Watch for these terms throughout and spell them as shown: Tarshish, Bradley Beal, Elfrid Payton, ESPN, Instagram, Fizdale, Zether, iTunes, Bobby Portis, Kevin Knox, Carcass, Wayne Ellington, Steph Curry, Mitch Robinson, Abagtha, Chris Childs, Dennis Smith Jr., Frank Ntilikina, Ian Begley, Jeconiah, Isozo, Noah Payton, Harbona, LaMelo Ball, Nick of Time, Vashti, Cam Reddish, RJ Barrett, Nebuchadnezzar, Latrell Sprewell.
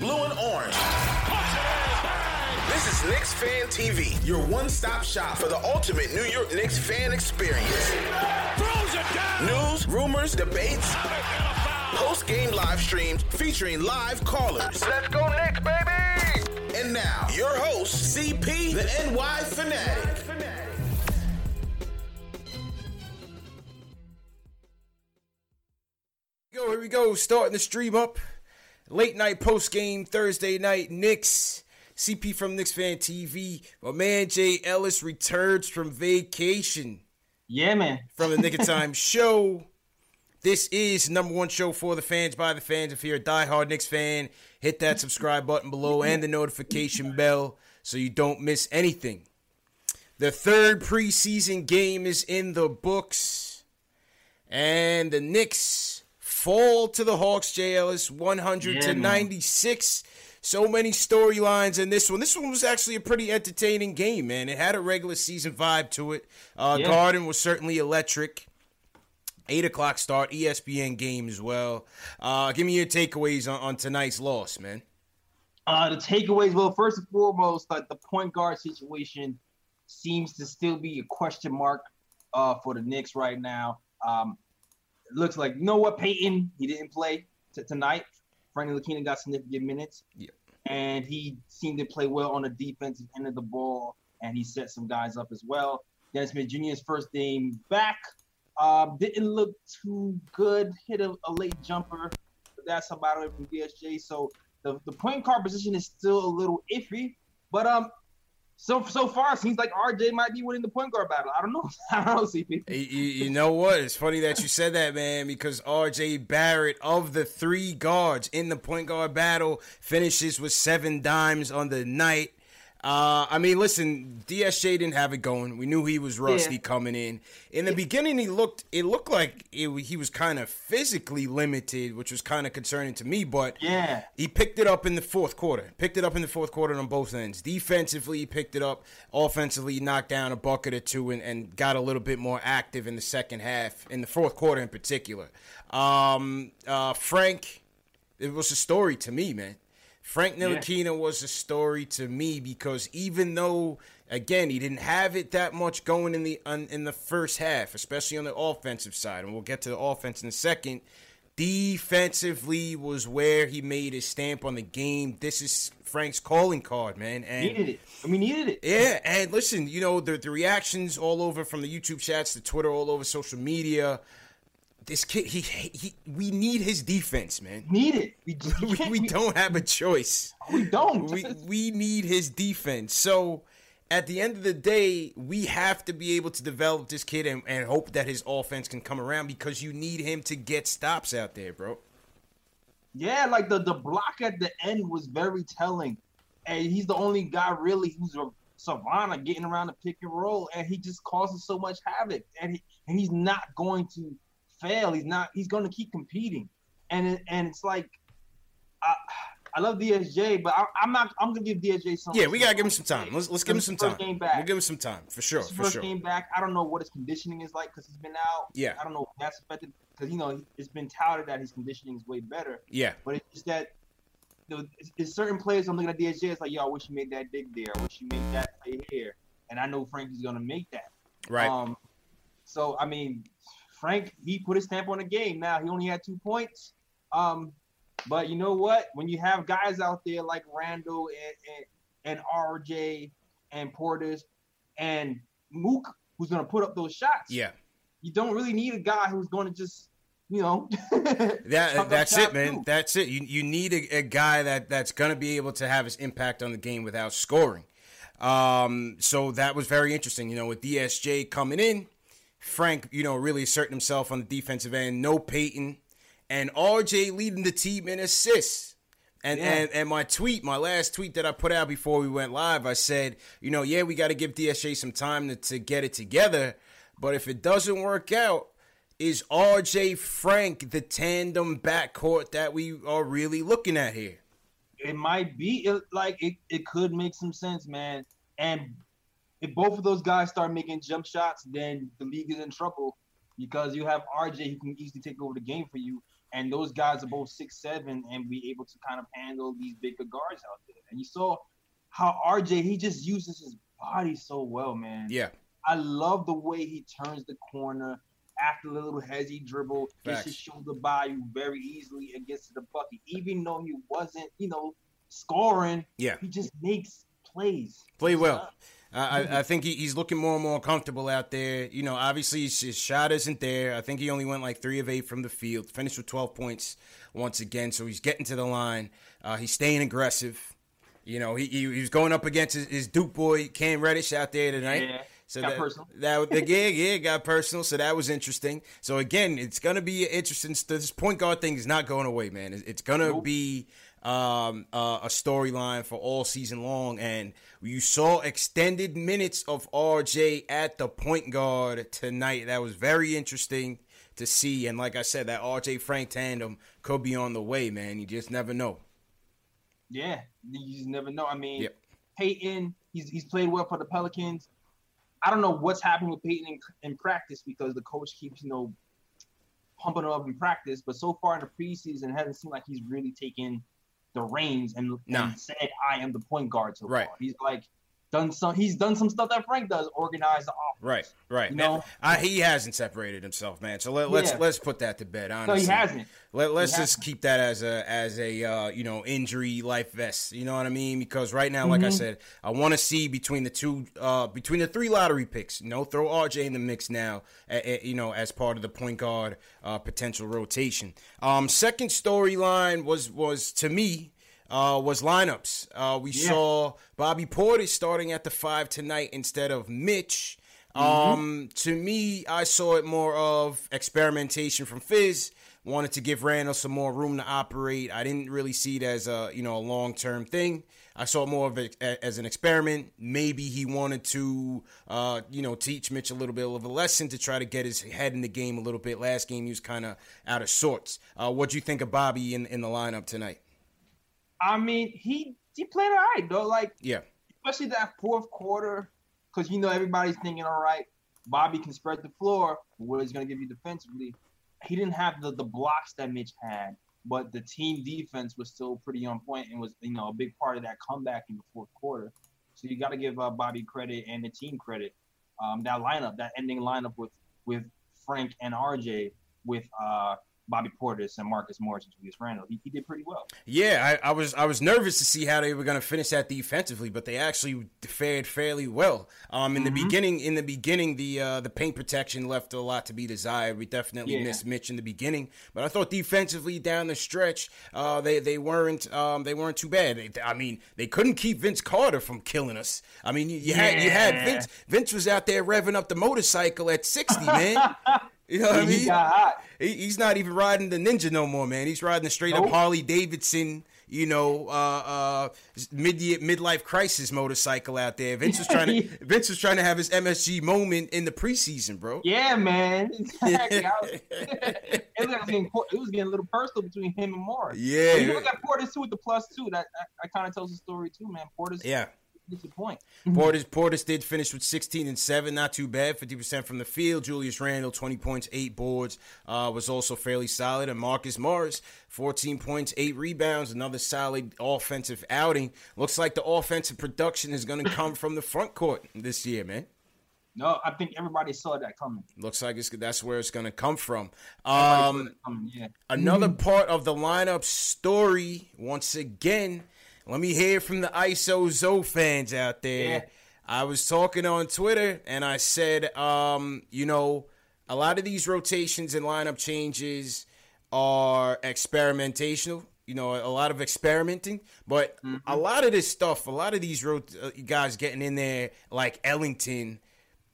blue and orange. This is Knicks Fan TV, your one-stop shop for the ultimate New York Knicks fan experience. News, rumors, debates, post-game live streams featuring live callers. Let's go Knicks, baby! And now, your host, CP, the NY Fanatic. Here we go, starting the stream up. Late night post-game, Thursday night, Knicks. CP from Knicks Fan TV. My man J. Ellis returns from vacation. Yeah, man. From the Nick of Time show. This is number 1 show for the fans, by the fans. If you're a diehard Knicks fan, hit that subscribe button below and the notification bell so you don't miss anything. The third preseason game is in the books. And the Knicks fall to the Hawks, J. Ellis, 100-96. So many storylines in this one. This one was actually a pretty entertaining game, man. It had a regular season vibe to it. Garden was certainly electric. 8 o'clock start, ESPN game as well. Give me your takeaways on tonight's loss, man. The takeaways, well, first and foremost, like the point guard situation seems to still be a question mark for the Knicks right now. It looks like Noah Payton, he didn't play tonight. Frank Ntilikina got significant minutes, and he seemed to play well on the defensive end of the ball, and he set some guys up as well. Dennis Smith Jr.'s first game back didn't look too good, hit a late jumper, but that's about it from DSJ. So the point guard position is still a little iffy, but so far it seems like RJ might be winning the point guard battle. I don't know, CP. You know what? It's funny that you said that, man, because RJ Barrett, of the 3 guards in the point guard battle, finishes with 7 dimes on the night. I mean, listen, DSJ didn't have it going. We knew he was rusty coming in. In the beginning, it looked like he was kind of physically limited, which was kind of concerning to me, but he picked it up in the fourth quarter. Picked it up in the fourth quarter on both ends. Defensively, he picked it up. Offensively, he knocked down a bucket or two and got a little bit more active in the second half, in the fourth quarter in particular. Frank, it was a story to me, man. Frank Ntilikina was a story to me because even though, again, he didn't have it that much going in the first half, especially on the offensive side, and we'll get to the offense in a second, defensively was where he made his stamp on the game. This is Frank's calling card, man. And needed it. I mean, needed it. Yeah, and listen, you know, the reactions all over from the YouTube chats to Twitter, all over social media. This kid, we need his defense, man. Need it. We don't have a choice. We don't. We need his defense. So, at the end of the day, we have to be able to develop this kid and hope that his offense can come around because you need him to get stops out there, bro. Yeah, like the block at the end was very telling. And he's the only guy really who's a Savannah getting around the pick and roll, and he just causes so much havoc. And he's not going to fail. He's going to keep competing, and it's like I love DSJ, but I'm going to give DSJ some. Yeah, we got to give him some time. Let's give him some time. We'll give him some time for sure. Game back. I don't know what his conditioning is like because he's been out. Yeah, I don't know if that's affected because you know it's been touted that his conditioning is way better. Yeah, but it's just that there's certain players I'm looking at DSJ, it's like, yo, I wish you made that dig there. I wish you made that play here. And I know Frank is going to make that. Right. So, I mean, Frank, he put his stamp on the game. Now, he only had 2 points. But you know what? When you have guys out there like Randall and RJ and Portis and Mook, who's going to put up those shots, yeah, you don't really need a guy who's going to just, you know. that's it, man. That's it. You need a guy that's going to be able to have his impact on the game without scoring. So that was very interesting. You know, with DSJ coming in, Frank, you know, really asserting himself on the defensive end. No Peyton. And RJ leading the team in assists. And my last tweet that I put out before we went live, I said, you know, yeah, we got to give DSJ some time to get it together. But if it doesn't work out, is RJ Frank the tandem backcourt that we are really looking at here? It might be. It could make some sense, man. And if both of those guys start making jump shots, then the league is in trouble because you have RJ who can easily take over the game for you. And those guys are both 6'7" and be able to kind of handle these bigger guards out there. And you saw how RJ, he just uses his body so well, man. Yeah. I love the way he turns the corner after the little hezzy dribble. Gets his shoulder by you very easily and gets to the bucket. Even though he wasn't, you know, scoring, yeah, he just makes plays. Play well. I think he's looking more and more comfortable out there. You know, obviously his shot isn't there. I think he only went like 3 of 8 from the field. Finished with 12 points once again. So he's getting to the line. He's staying aggressive. You know, he was going up against his Duke boy, Cam Reddish, out there tonight. Yeah. So got personal. So that was interesting. So again, it's going to be interesting. This point guard thing is not going away, man. It's going to be a storyline for all season long. And you saw extended minutes of RJ at the point guard tonight. That was very interesting to see. And like I said, that RJ Frank tandem could be on the way, man. You just never know. Yeah, you just never know. I mean, yep. Peyton, he's played well for the Pelicans. I don't know what's happening with Peyton in practice because the coach keeps, you know, pumping him up in practice. But so far in the preseason, it hasn't seemed like he's really taken the reins and said, "I am the point guard." So right. far. He's like done some stuff that Frank does, organize the offense. Right. You know? He hasn't separated himself, man. So let's put that to bed. Honestly, no, he hasn't. Let's keep that as a you know, injury life vest. You know what I mean? Because right now, like I said, I want to see between the 3 lottery picks. You know, throw RJ in the mix now. You know, as part of the point guard potential rotation. Second storyline was to me. Was lineups. We saw Bobby Portis starting at the 5 tonight instead of Mitch. To me, I saw it more of experimentation from Fizz. Wanted to give Randall some more room to operate. I didn't really see it as a long-term thing. I saw it more of as an experiment. Maybe he wanted to, teach Mitch a little bit of a lesson to try to get his head in the game a little bit. Last game, he was kind of out of sorts. What'd you think of Bobby in the lineup tonight? I mean, he played all right, though. Especially that fourth quarter, because, you know, everybody's thinking, all right, Bobby can spread the floor. What is going to give you defensively? He didn't have the blocks that Mitch had, but the team defense was still pretty on point and was, you know, a big part of that comeback in the fourth quarter. So you got to give Bobby credit and the team credit. That lineup, that ending lineup with Frank and RJ with Bobby Portis and Marcus Morris and Julius Randle. He did pretty well. Yeah, I was nervous to see how they were going to finish that defensively, but they actually fared fairly well. In the beginning, the paint protection left a lot to be desired. We definitely missed Mitch in the beginning, but I thought defensively down the stretch, they weren't too bad. They couldn't keep Vince Carter from killing us. I mean, you had Vince. Vince was out there revving up the motorcycle at 60, man. You know what I mean? He got hot. He's not even riding the Ninja no more, man. He's riding the straight-up Harley Davidson, you know, midlife crisis motorcycle out there. Vince was trying to have his MSG moment in the preseason, bro. Yeah, man. Exactly. It was getting a little personal between him and Morris. Yeah. But you look at Portis, too, with the +2. That kind of tells the story, too, man. Portis disappoint. Portis did finish with 16 and 7, not too bad, 50% from the field. Julius Randle, 20 points, 8 boards, was also fairly solid. And Marcus Morris, 14 points, 8 rebounds, another solid offensive outing. Looks like the offensive production is going to come from the front court this year, man. No, I think everybody saw that coming. Looks like that's where it's going to come from. Another part of the lineup story, once again, let me hear from the Isozo fans out there. Yeah. I was talking on Twitter, and I said, a lot of these rotations and lineup changes are experimentational. A lot of experimenting, but a lot of this stuff, a lot of these guys getting in there like Ellington,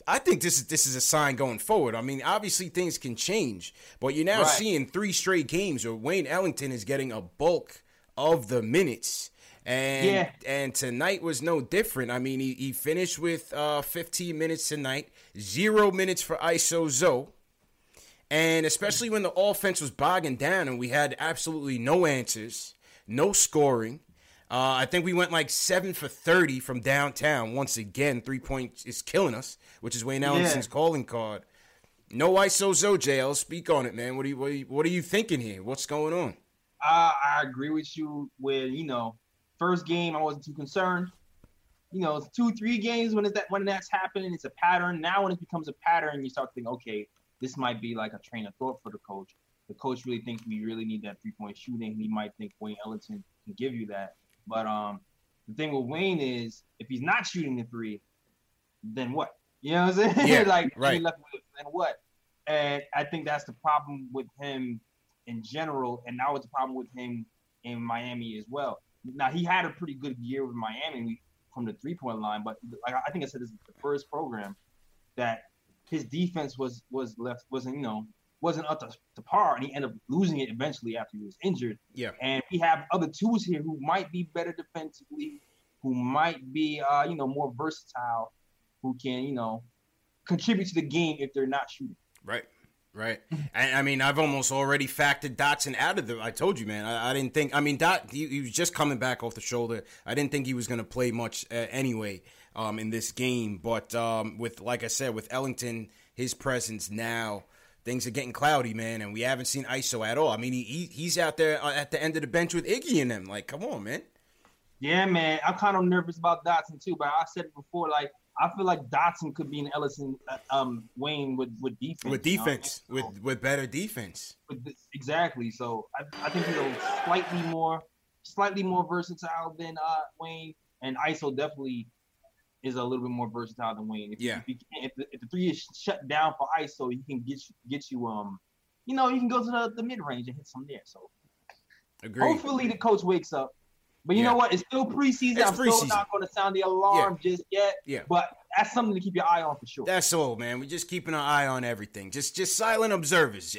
I think this is a sign going forward. I mean, obviously things can change, but you're now seeing 3 straight games where Wayne Ellington is getting a bulk of the minutes. And tonight was no different. I mean, he finished with 15 minutes tonight, 0 minutes for Isozo. And especially when the offense was bogging down and we had absolutely no answers, no scoring. I think we went like 7 for 30 from downtown. Once again, 3 points is killing us, which is Wayne Ellington's calling card. No Isozo, JL. Speak on it, man. What are you thinking here? What's going on? I agree with you with, first game, I wasn't too concerned. It's 2-3 games when that's happening. It's a pattern. Now when it becomes a pattern, you start thinking, okay, this might be like a train of thought for the coach. The coach really thinks we really need that three-point shooting. He might think Wayne Ellington can give you that. But the thing with Wayne is, if he's not shooting the three, then what? You know what I'm saying? Yeah, like, right. Left with, then what? And I think that's the problem with him in general, and now it's a problem with him in Miami as well. Now, he had a pretty good year with Miami from the three-point line, but I think I said this is the first program that his defense wasn't up to par, and he ended up losing it eventually after he was injured. Yeah. And we have other twos here who might be better defensively, who might be, more versatile, who can, contribute to the game if they're not shooting. Right. And, I mean, I've almost already factored Dotson out of I told you, man, I didn't think – I mean, he was just coming back off the shoulder. I didn't think he was going to play much anyway in this game. But with Ellington, his presence now – things are getting cloudy, man, and we haven't seen Iso at all. I mean, he's out there at the end of the bench with Iggy and them. Like, come on, man. Yeah, man. I'm kind of nervous about Dotson, too, but I said it before. Like, I feel like Dotson could be an Ellison Wayne with defense. With defense, you know? with better defense. Exactly. So I think he's slightly more versatile than Wayne, and Iso definitely – is a little bit more versatile than Wayne. If the three is shut down for Iso, he can you can go to the mid range and hit some there. So, agreed. Hopefully the coach wakes up. But you know what? It's still preseason. Still not going to sound the alarm just yet. Yeah. But that's something to keep your eye on for sure. That's all, man. We're just keeping an eye on everything. Just silent observers.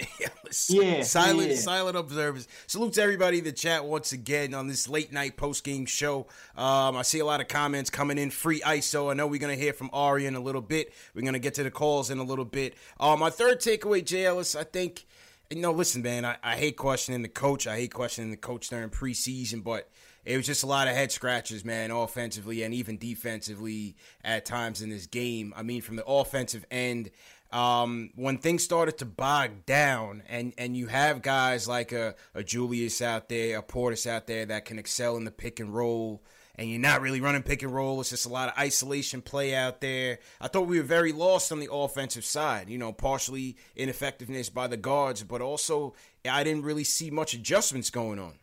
Silent observers. Salute to everybody in the chat once again on this late night post game show. I see a lot of comments coming in. Free Iso. I know we're gonna hear from Ari in a little bit. We're gonna get to the calls in a little bit. My third takeaway, J. Ellis, I think. Listen, man. I hate questioning the coach. I hate questioning the coach during preseason, but. It was just a lot of head scratches, man, offensively and even defensively at times in this game. I mean, from the offensive end, when things started to bog down and you have guys like a Julius out there, a Portis out there that can excel in the pick and roll, and you're not really running pick and roll. It's just a lot of isolation play out there. I thought we were very lost on the offensive side, partially ineffectiveness by the guards, but also I didn't really see much adjustments going on.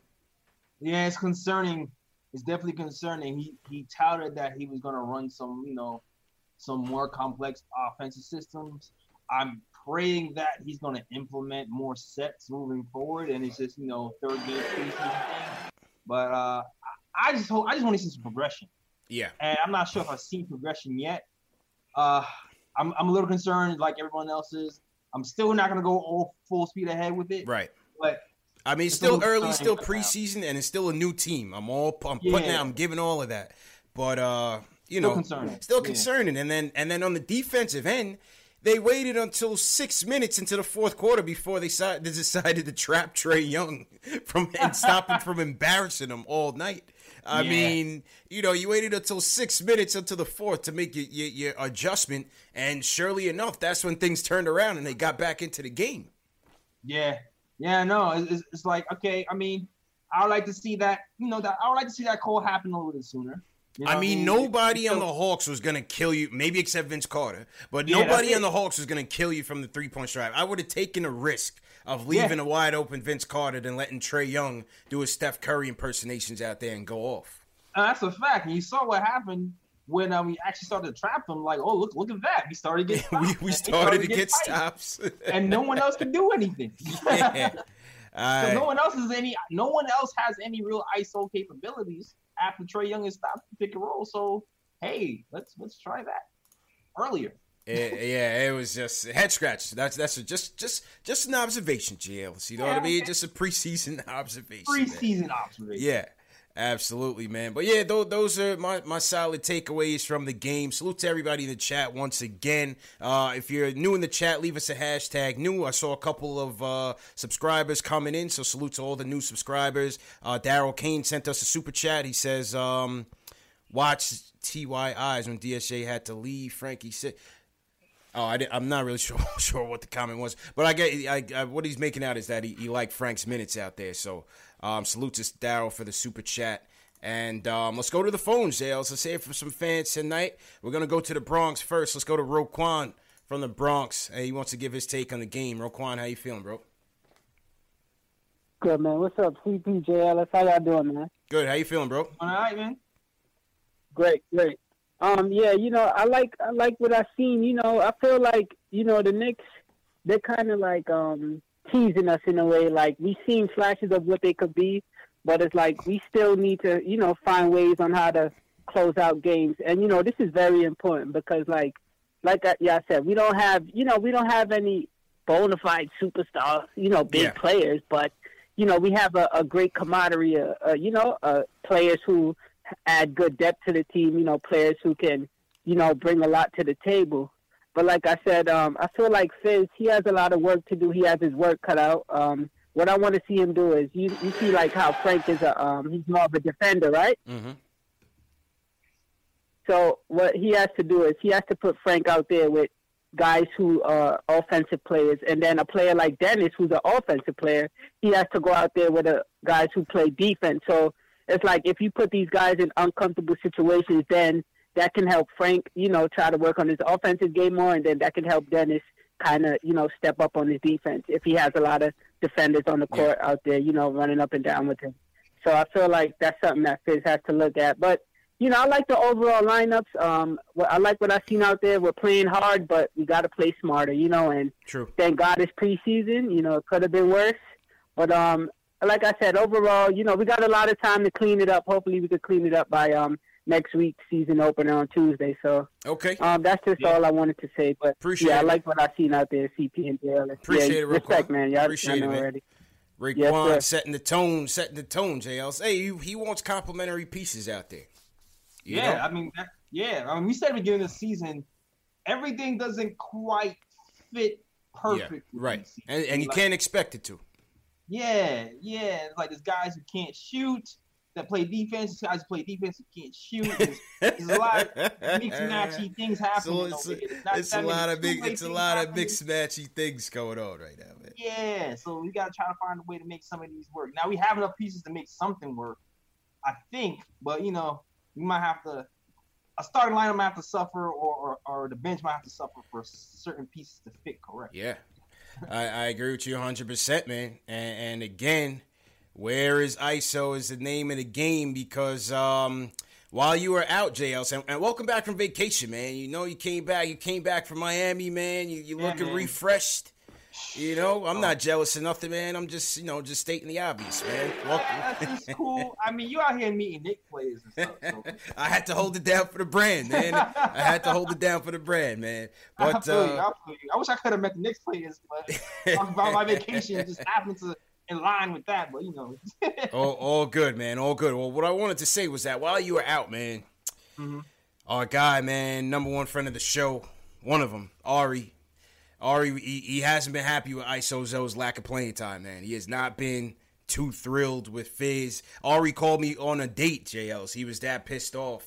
Yeah, it's concerning. It's definitely concerning. He touted that he was going to run some, some more complex offensive systems. I'm praying that he's going to implement more sets moving forward, and it's just, third game preseason thing. But I just want to see some progression. Yeah. And I'm not sure if I've seen progression yet. I'm a little concerned, like everyone else is. I'm still not going to go all full speed ahead with it. Right. But I mean, it's still early, still preseason, and it's still a new team. I'm giving all of that, but still concerning. And then on the defensive end, They waited until 6 minutes into the fourth quarter before they decided to trap Trae Young and stop him from embarrassing him all night. I mean, you know, you waited until 6 minutes until the fourth to make your adjustment, and surely enough, that's when things turned around and they got back into the game. Yeah, no, it's like, okay, I mean, I would like to see that, you know, I would like to see that call happen a little bit sooner. You know I mean, nobody on the Hawks was going to kill you, maybe except Vince Carter, but nobody on the Hawks was going to kill you from the three-point stripe. I would have taken a risk of leaving a wide-open Vince Carter than letting Trae Young do his Steph Curry impersonations out there and go off. That's a fact. And you saw what happened when we actually started to trap him. Like, oh, look at that. We started to get stops. we started to get stops. And no one else could do anything. Yeah. So no one else has any real ISO capabilities after Trae Young has stopped the pick and roll. So, hey, let's try that earlier. It was just head scratches. That's just an observation, J. Ellis. You know what I mean? Just a preseason observation. Yeah, absolutely, man. But, yeah, those are my solid takeaways from the game. Salute to everybody in the chat once again. If you're new in the chat, leave us a hashtag new. I saw a couple of subscribers coming in, so salute to all the new subscribers. Daryl Kane sent us a super chat. He says, watch TYIs when DSJ had to leave. Frankie said... Oh, I'm not really sure what the comment was, but I get what he's making out is that he liked Frank's minutes out there. So, salute to Daryl for the super chat, and let's go to the phones, Zales. Let's hear from some fans tonight. We're gonna go to the Bronx first. Let's go to Roquan from the Bronx, and he wants to give his take on the game. Roquan, how you feeling, bro? Good, man. What's up, CP, J. Ellis? How y'all doing, man? Good. How you feeling, bro? All right, man. Great. Yeah, you know, I like what I've seen. You know, I feel like, you know, the Knicks, they're kind of like teasing us in a way. Like, we've seen flashes of what they could be, but it's like we still need to, you know, find ways on how to close out games. And, you know, this is very important because, like I said, we don't have any bona fide superstar, you know, big players. But, you know, we have a great camaraderie, players who – add good depth to the team, you know, players who can, you know, bring a lot to the table. But like I said, I feel like Fizz, he has a lot of work to do. He has his work cut out. What I want to see him do is, you see like how Frank is he's more of a defender, right? Mm-hmm. So what he has to do is he has to put Frank out there with guys who are offensive players, and then a player like Dennis, who's an offensive player, he has to go out there with guys who play defense. So it's like if you put these guys in uncomfortable situations, then that can help Frank, you know, try to work on his offensive game more, and then that can help Dennis kind of, you know, step up on his defense if he has a lot of defenders on the court out there, you know, running up and down with him. So I feel like that's something that Fizz has to look at. But, you know, I like the overall lineups. I like what I've seen out there. We're playing hard, but we got to play smarter, you know, and thank God it's preseason. You know, it could have been worse. But, like I said, overall, you know, we got a lot of time to clean it up. Hopefully, we could clean it up by next week's season opener on Tuesday. So, okay, that's just all I wanted to say. But I like what I've seen out there, CP and JL. Appreciate it, respect, man. Y'all appreciate it, man. Already. Raekwon setting the tone, JL. Hey, he wants complimentary pieces out there. You know? I mean, we said at the beginning of the season, everything doesn't quite fit perfectly, right? And you can't expect it to. Yeah. It's like there's guys who can't shoot that play defense. There's guys who play defense who can't shoot. There's a lot of mixed-matchy things happening. It's a lot of mixed-matchy things going on right now, man. Yeah, so we got to try to find a way to make some of these work. Now, we have enough pieces to make something work, I think. But, you know, we might have to – a starting lineup might have to suffer or the bench might have to suffer for certain pieces to fit correctly. Yeah. I agree with you 100%, man. And again, where is ISO is the name of the game because while you were out, JL, and welcome back from vacation, man. You know, you came back from Miami, man. You're looking refreshed. You know, I'm not jealous of nothing, man. I'm just, you know, stating the obvious, man. That's just cool. I mean, you out here meeting Nick players and stuff. So. I had to hold it down for the brand, man. But I feel you. I wish I could have met the Knicks players, but my vacation just happened to in line with that. But you know, all good, man. All good. Well, what I wanted to say was that while you were out, man, our guy, man, number one friend of the show, one of them, Ari. Ari, he hasn't been happy with Isozo's lack of playing time, man. He has not been too thrilled with Fizz. Ari called me on a date, J. Ellis. He was that pissed off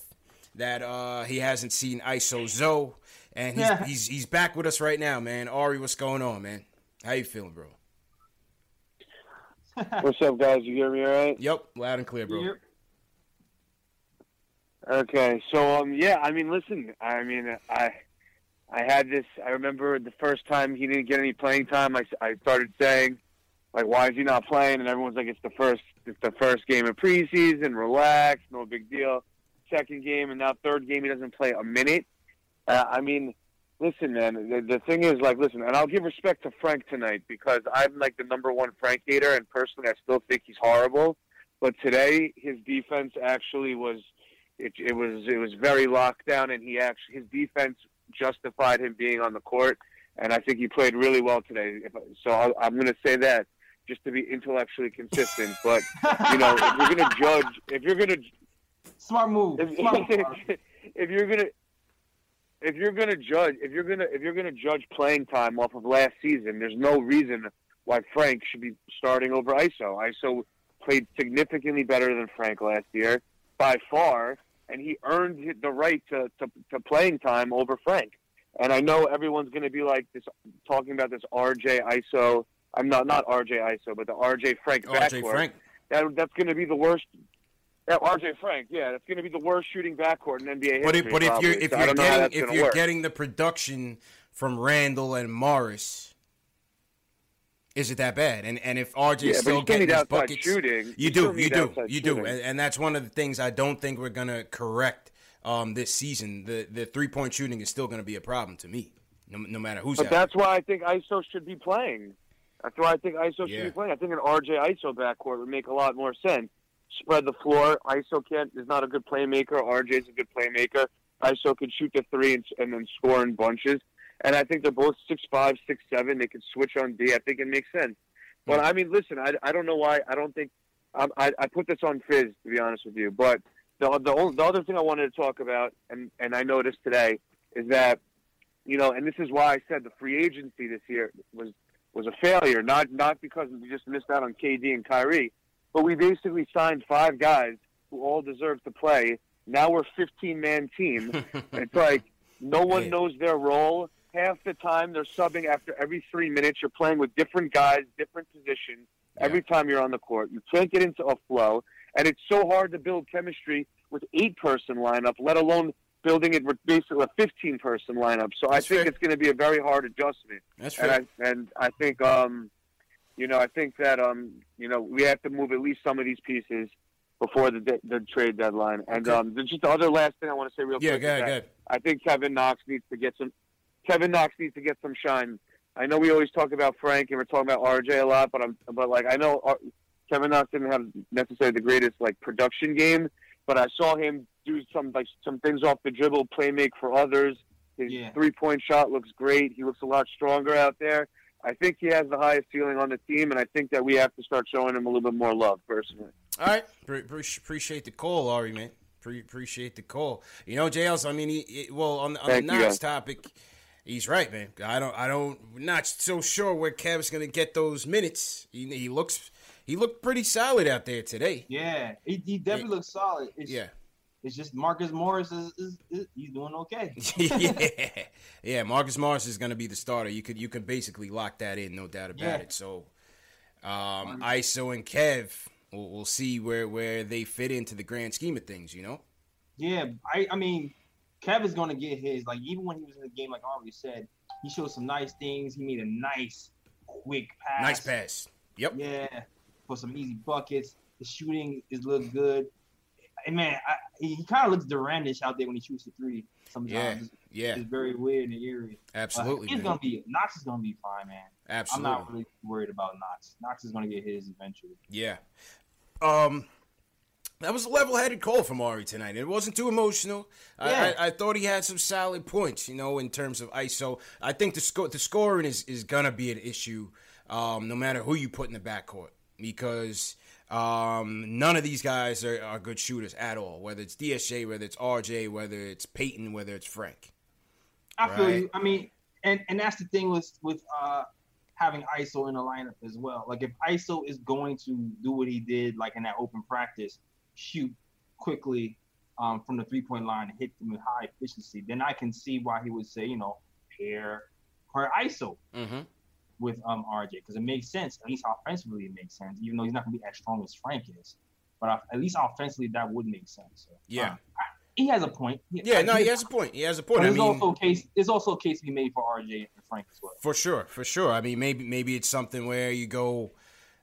that he hasn't seen Isozo. And he's back with us right now, man. Ari, what's going on, man? How you feeling, bro? What's up, guys? You hear me all right? Yep, loud and clear, bro. Yep. Okay, so, I had this, I remember the first time he didn't get any playing time, I started saying, like, why is he not playing? And everyone's like, it's the first game of preseason, relax, no big deal. Second game, and now third game, he doesn't play a minute. Listen, man, the thing is, like, listen, and I'll give respect to Frank tonight because I'm, like, the number one Frank hater, and personally I still think he's horrible. But today his defense actually was, it was very locked down, and his defense justified him being on the court, and I think he played really well today. So I'm going to say that just to be intellectually consistent. But, you know, if you're going to judge playing time off of last season, there's no reason why Frank should be starting over Iso. Iso played significantly better than Frank last year by far, and he earned the right to playing time over Frank. And I know everyone's going to be like this, talking about this RJ Iso. I'm not RJ Iso, but the RJ Frank backcourt. That's going to be the worst. Yeah, RJ Frank, yeah, that's going to be the worst shooting backcourt in NBA history. But if you're getting the production from Randle and Morris, is it that bad? And if RJ's still getting his buckets, shooting, you do, and that's one of the things I don't think we're going to correct this season. The 3-point shooting is still going to be a problem to me, no matter who's. But that's why I think Iso should be playing. That's why I think Iso should be playing. I think an RJ Iso backcourt would make a lot more sense. Spread the floor. Iso is not a good playmaker. RJ's a good playmaker. Iso can shoot the three and then score in bunches. And I think they're both 6'5", 6'7". They can switch on D. I think it makes sense. But, I mean, listen, I don't know why. I don't think I put this on Fizz, to be honest with you. But the other thing I wanted to talk about, and I noticed today, is that, you know, and this is why I said the free agency this year was a failure, not because we just missed out on KD and Kyrie. But we basically signed 5 guys who all deserve to play. Now we're a 15-man team. It's like no one knows their role. Half the time they're subbing after every 3 minutes. You're playing with different guys, different positions every time you're on the court. You can't get into a flow. And it's so hard to build chemistry with 8-person lineup, let alone building it with basically a 15-person lineup. So I think it's going to be a very hard adjustment. That's right. And I think... I think that we have to move at least some of these pieces before the trade deadline. And just the other last thing I want to say real quick. Yeah, go ahead. I think Kevin Knox needs to get some shine. I know we always talk about Frank and we're talking about RJ a lot, but I know Kevin Knox didn't have necessarily the greatest production game, but I saw him do some things off the dribble, play make for others. His 3-point shot looks great. He looks a lot stronger out there. I think he has the highest ceiling on the team, and I think that we have to start showing him a little bit more love, personally. All right. Appreciate the call, Ari, man. Appreciate the call. You know, JL's, on the Knox topic, he's right, man. I'm not so sure where Kev's going to get those minutes. He looked pretty solid out there today. Yeah, he definitely looks solid. It's just Marcus Morris is he's doing okay. Marcus Morris is going to be the starter. You could basically lock that in, no doubt about it. So, Iso and Kev, we'll see where they fit into the grand scheme of things. You know. Yeah, I mean, Kev is going to get his. Like even when he was in the game, like I already said, he showed some nice things. He made a nice, quick pass. Nice pass. Yep. Yeah, for some easy buckets. The shooting looked good. And man, he kind of looks Durandish out there when he shoots the three. Sometimes, it's very weird and eerie. Absolutely, Knox is gonna be fine, man. Absolutely, I'm not really worried about Knox. Knox is gonna get his eventually. Yeah, that was a level-headed call from Ari tonight. It wasn't too emotional. Yeah. I thought he had some solid points, you know, in terms of Iso. I think the scoring is gonna be an issue, no matter who you put in the backcourt, because. None of these guys are good shooters at all, whether it's DSJ, whether it's RJ, whether it's Payton, whether it's Frank. I feel you. I mean, and that's the thing with having Iso in the lineup as well. Like, if Iso is going to do what he did, like in that open practice, shoot quickly from the three-point line and hit them with high efficiency, then I can see why he would say, you know, pair Iso with RJ, because it makes sense. At least offensively, it makes sense, even though he's not going to be as strong as Frank is. But at least offensively, that would make sense. So, yeah. He has a point. He has a point. There's also a case to be made for RJ and Frank as well. For sure. I mean, maybe it's something where you go,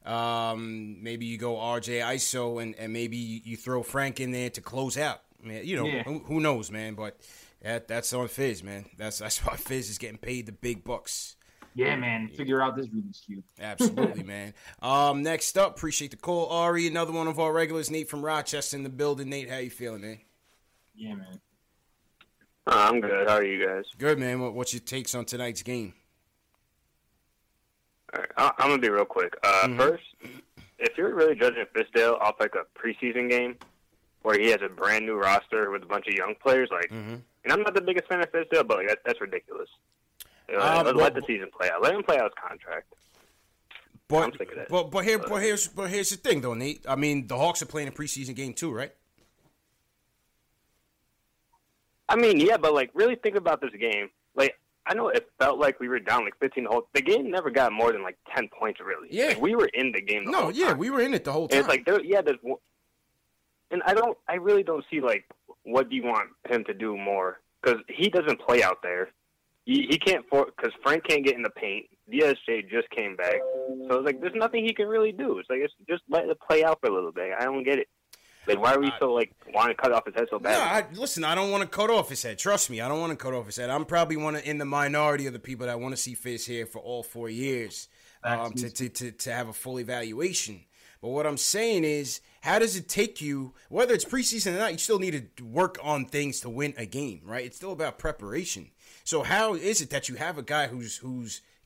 RJ Iso, and maybe you throw Frank in there to close out. Man, you know, who knows, man? But that's on Fizz, man. That's why Fizz is getting paid the big bucks. Yeah, man. Figure out this Rubik's Cube. Absolutely, man. Next up, appreciate the call, Ari. Another one of our regulars, Nate from Rochester in the building. Nate, how you feeling, man? Yeah, man. I'm good. How are you guys? Good, man. What's your takes on tonight's game? All right, I'm going to be real quick. First, if you're really judging Fizdale off like a preseason game where he has a brand-new roster with a bunch of young players, like, and I'm not the biggest fan of Fizdale, but like, that's ridiculous. Let the season play out. Let him play out his contract. But I'm sick of that. But here's the thing, though, Nate. I mean, the Hawks are playing a preseason game too, right? I mean, yeah, but like, really think about this game. Like, I know it felt like we were down like 15 the whole. The game never got more than like 10 points, really. Yeah, like, we were in the game. We were in it the whole time. And it's like, there's. And I really don't see like, what do you want him to do more? Because he doesn't play out there. He can't, because Frank can't get in the paint. DSJ just came back. So it's like, there's nothing he can really do. It's like, it's just let it play out for a little bit. I don't get it. Like, why are we want to cut off his head so bad? Yeah, listen, I don't want to cut off his head. Trust me, I don't want to cut off his head. I'm probably in the minority of the people that want to see Fizz here for all 4 years to have a full evaluation. But what I'm saying is, how does it take you, whether it's preseason or not, you still need to work on things to win a game, right? It's still about preparation. So how is it that you have a guy who's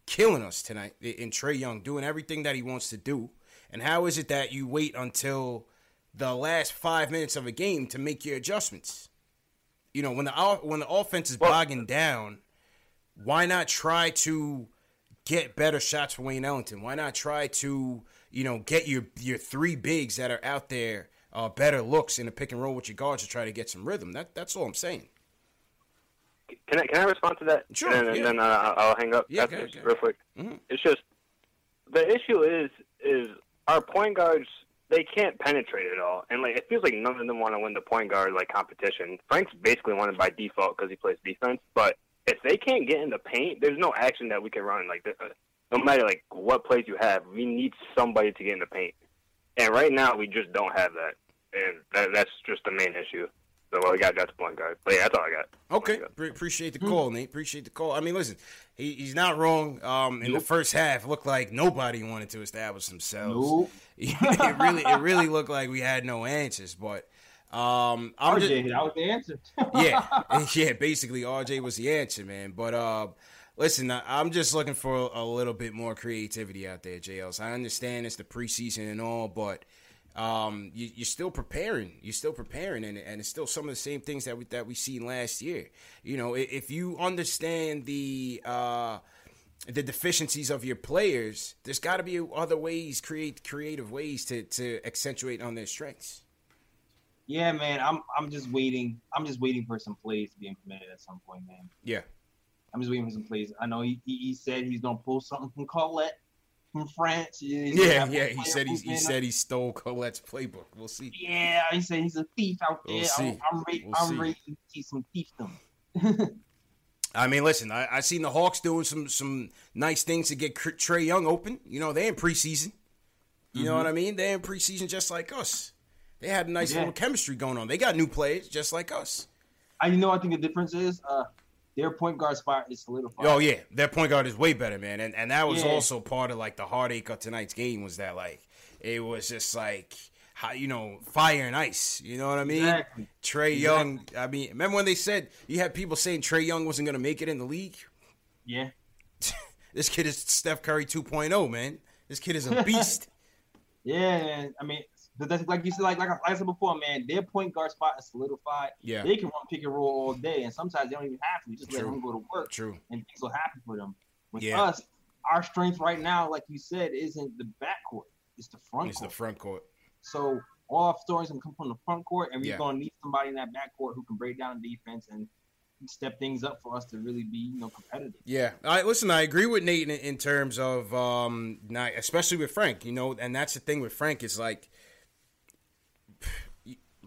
killing us tonight in Trae Young, doing everything that he wants to do, and how is it that you wait until the last 5 minutes of a game to make your adjustments? You know, when the offense is bogging down, why not try to get better shots for Wayne Ellington? Why not try to, you know, get your three bigs that are out there better looks in a pick and roll with your guards to try to get some rhythm? That's all I'm saying. Can I respond to that? Sure. And then I'll hang up. Yeah, okay. Real quick. Mm-hmm. It's just the issue is our point guards. They can't penetrate at all. And, like, it feels like none of them want to win the point guard, like, competition. Frank's basically won it by default because he plays defense. But if they can't get in the paint, there's no action that we can run. Like, no matter, like, what plays you have, we need somebody to get in the paint. And right now, we just don't have that. And that's just the main issue. So, well, we got to point guard. But, yeah, that's all I got. Okay. Appreciate the call, Nate. Appreciate the call. I mean, listen, he's not wrong. In the first half, looked like nobody wanted to establish themselves. Nope. it really looked like we had no answers. But RJ was the answer. yeah. Basically, RJ was the answer, man. But listen, I'm just looking for a little bit more creativity out there, J. Ellis. I understand it's the preseason and all, but you're still preparing. And it's still some of the same things that we seen last year. You know, if you understand the deficiencies of your players, there's got to be other ways, creative ways to accentuate on their strengths. Yeah, man, I'm just waiting. I'm just waiting for some plays to be implemented at some point, man. Yeah, I'm just waiting for some plays. I know he said he's gonna pull something from Colette. From France. He said he stole Colette's playbook. We'll see. Yeah, he said he's a thief out there. We'll see. I'm ready to see some thiefdom. I mean, listen, I seen the Hawks doing some nice things to get Trae Young open. You know, they're in preseason. You know what I mean? They're in preseason just like us. They had a nice little chemistry going on. They got new players just like us. I think the difference is their point guard spot is solidified. Oh, yeah. Their point guard is way better, man. And that was also part of, like, the heartache of tonight's game was that, like, it was just, like, how, you know, fire and ice. You know what I mean? Exactly. Trae Young. I mean, remember when they said you had people saying Trae Young wasn't going to make it in the league? Yeah. This kid is Steph Curry 2.0, man. This kid is a beast. Yeah, I mean, That's like you said, like I said before, man, their point guard spot is solidified. Yeah. They can run pick and roll all day, and sometimes they don't even have to. You just True. Let them go to work. True. And things will happen for them. With yeah. us, our strength right now, like you said, isn't the backcourt. It's the front court. It's the front court. So all our stories can come from the front court, and we're yeah. going to need somebody in that backcourt who can break down defense and step things up for us to really be, you know, competitive. Yeah. Listen, I agree with Nate in terms of, not, especially with Frank, you know, and that's the thing with Frank is like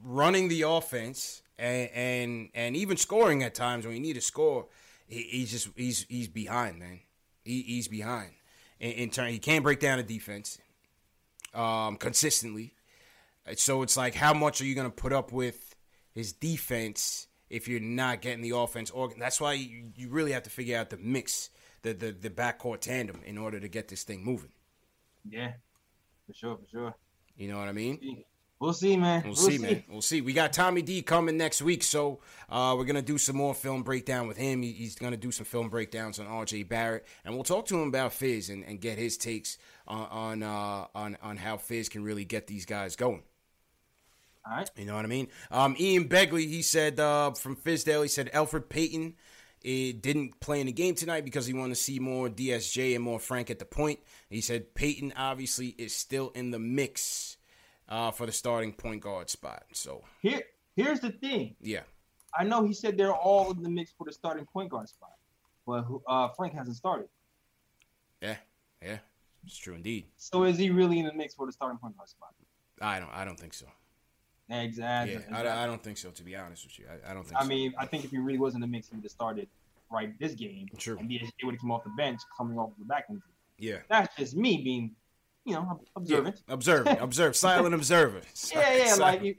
running the offense and even scoring at times when you need to score. He's behind, man. He's behind in turn. He can't break down a defense consistently. So it's like, how much are you going to put up with his defense if you're not getting the offense? That's why you really have to figure out the mix, the backcourt tandem in order to get this thing moving. Yeah, for sure. You know what I mean? We'll see, man. We'll see. We got Tommy D coming next week, so we're going to do some more film breakdown with him. He's going to do some film breakdowns on RJ Barrett, and we'll talk to him about Fizz and get his takes on how Fizz can really get these guys going. All right. You know what I mean? Ian Begley, he said from Fizdale, he said Elfrid Payton didn't play in the game tonight because he wanted to see more DSJ and more Frank at the point. He said Payton obviously is still in the mix for the starting point guard spot. So here's the thing. Yeah. I know he said they're all in the mix for the starting point guard spot, but Frank hasn't started. Yeah. It's true indeed. So is he really in the mix for the starting point guard spot? I don't think so. Exactly. Yeah, I don't think so, to be honest with you. I don't think so. I mean, I think if he really was in the mix, he would have started right this game. True. And DSJ would have come off the bench coming off the back injury. Yeah. That's just me being, you know, observant. Yeah. Observe. Silent observer. Silent.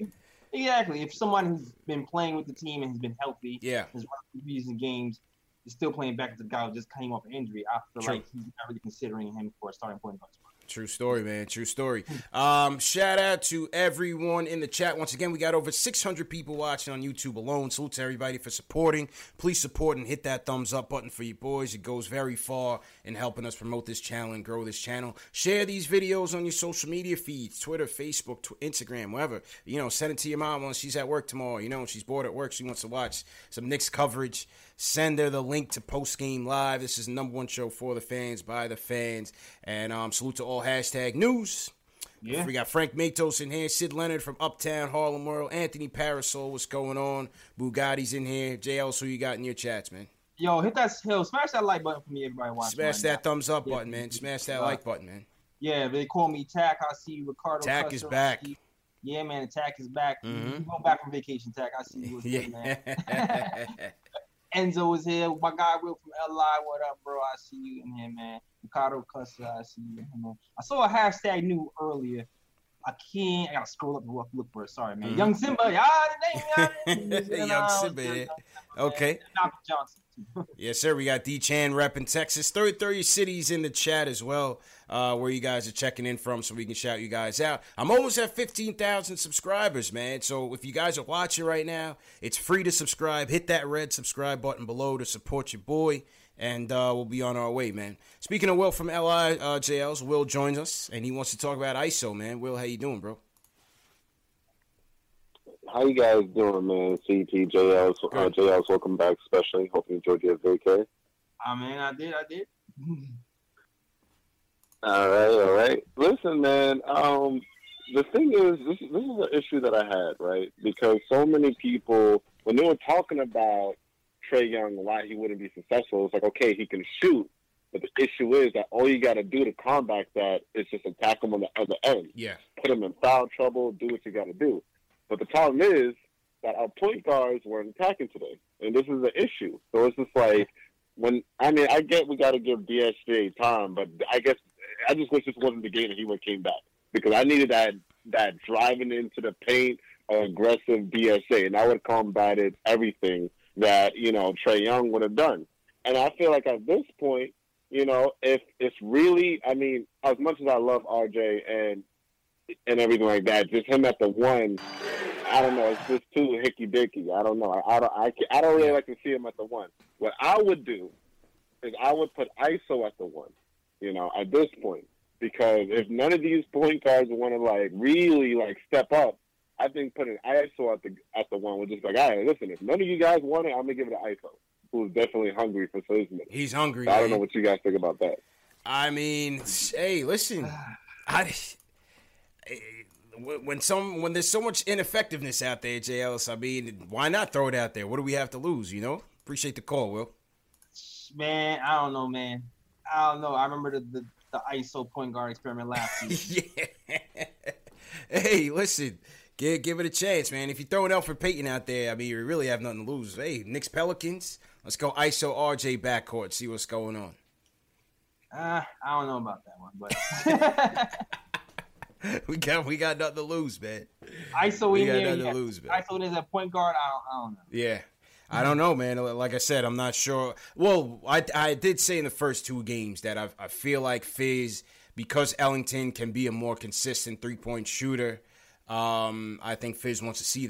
Exactly. If someone who's been playing with the team and has been healthy, yeah, has run these games, is still playing back as a guy who just came off an injury, I feel True. Like he's not really considering him for a starting point guard. True story, man. True story. Shout out to everyone in the chat. Once again, we got over 600 people watching on YouTube alone. Salute to everybody for supporting. Please support and hit that thumbs up button for your boys. It goes very far in helping us promote this channel and grow this channel. Share these videos on your social media feeds, Twitter, Facebook, Instagram, wherever. You know, send it to your mom when she's at work tomorrow. You know, she's bored at work. She wants to watch some Knicks coverage. Send her the link to Post Game Live. This is the number one show for the fans, by the fans. And salute to all #news. Yeah. We got Frank Matos in here, Sid Leonard from Uptown, Harlem World, Anthony Parasol, what's going on? Bugatti's in here. J. Ellis, who you got in your chats, man? Yo, hit that, smash that like button for me, everybody watching. Smash that thumbs up button, man. Smash that like button, man. Yeah, they call me Tack. I see Ricardo. Tack is back. Yeah, man, Tack is back. Mm-hmm. You're going back from vacation, Tack. I see you. Yeah. Good, man. Enzo is here. My guy Will from LI. What up, bro? I see you in here, man. Ricardo Custer, I see you in here, man. I saw a #new earlier. I gotta scroll up and look for it. Sorry, man. Mm-hmm. Young Simba. Y'all the name. Young Simba. Yeah. Okay. Johnson. Yes, sir. We got D Chan repping Texas. 30 cities in the chat as well, where you guys are checking in from, so we can shout you guys out. I'm almost at 15,000 subscribers, man. So if you guys are watching right now, it's free to subscribe. Hit that red subscribe button below to support your boy, and we'll be on our way, man. Speaking of Will from LIJLs, Will joins us, and he wants to talk about ISO, man. Will, how you doing, bro? How you guys doing, man? CP, JLs, welcome back, especially. Hope you enjoyed your vacay. I did. All right. Listen, man, the thing is, this is an issue that I had, right? Because so many people, when they were talking about Trae Young, why he wouldn't be successful, it's like, okay, he can shoot, but the issue is that all you got to do to combat that is just attack him on the other end. Yeah. Put him in foul trouble, do what you got to do. But the problem is that our point guards weren't attacking today, and this is an issue. So it's just like, I get we got to give DSJ time, but I just wish this wasn't the game that he came back, because I needed that driving into the paint, aggressive DSJ, and I would combated everything that, you know, Trae Young would have done. And I feel like at this point, you know, if it's really, I mean, as much as I love RJ and everything like that, just him at the one, I don't know. It's just too hicky dicky. I don't know. I don't really like to see him at the one. What I would do is I would put ISO at the one. You know, at this point, Because if none of these point guards want to really step up, I think put an ISO at the one was just all right, listen, if none of you guys want it, I'm gonna give it to ISO, who's definitely hungry for something. He's hungry. So I don't know what you guys think about that. I mean, hey, listen, when there's so much ineffectiveness out there, J. Ellis, I mean, why not throw it out there? What do we have to lose? You know, appreciate the call, Will. Man, I don't know, man. I don't know. I remember the ISO point guard experiment last year. Yeah. Hey, listen. Give it a chance, man. If you throw it out for Payton out there, I mean, you really have nothing to lose. Hey, Knicks Pelicans, let's go ISO RJ backcourt, see what's going on. I don't know about that one, but we got nothing to lose, man. ISO is a point guard. I don't know. Yeah, I don't know, man. Like I said, I'm not sure. Well, I did say in the first two games that I feel like Fizz, because Ellington can be a more consistent 3-point shooter. I think Fizz wants to see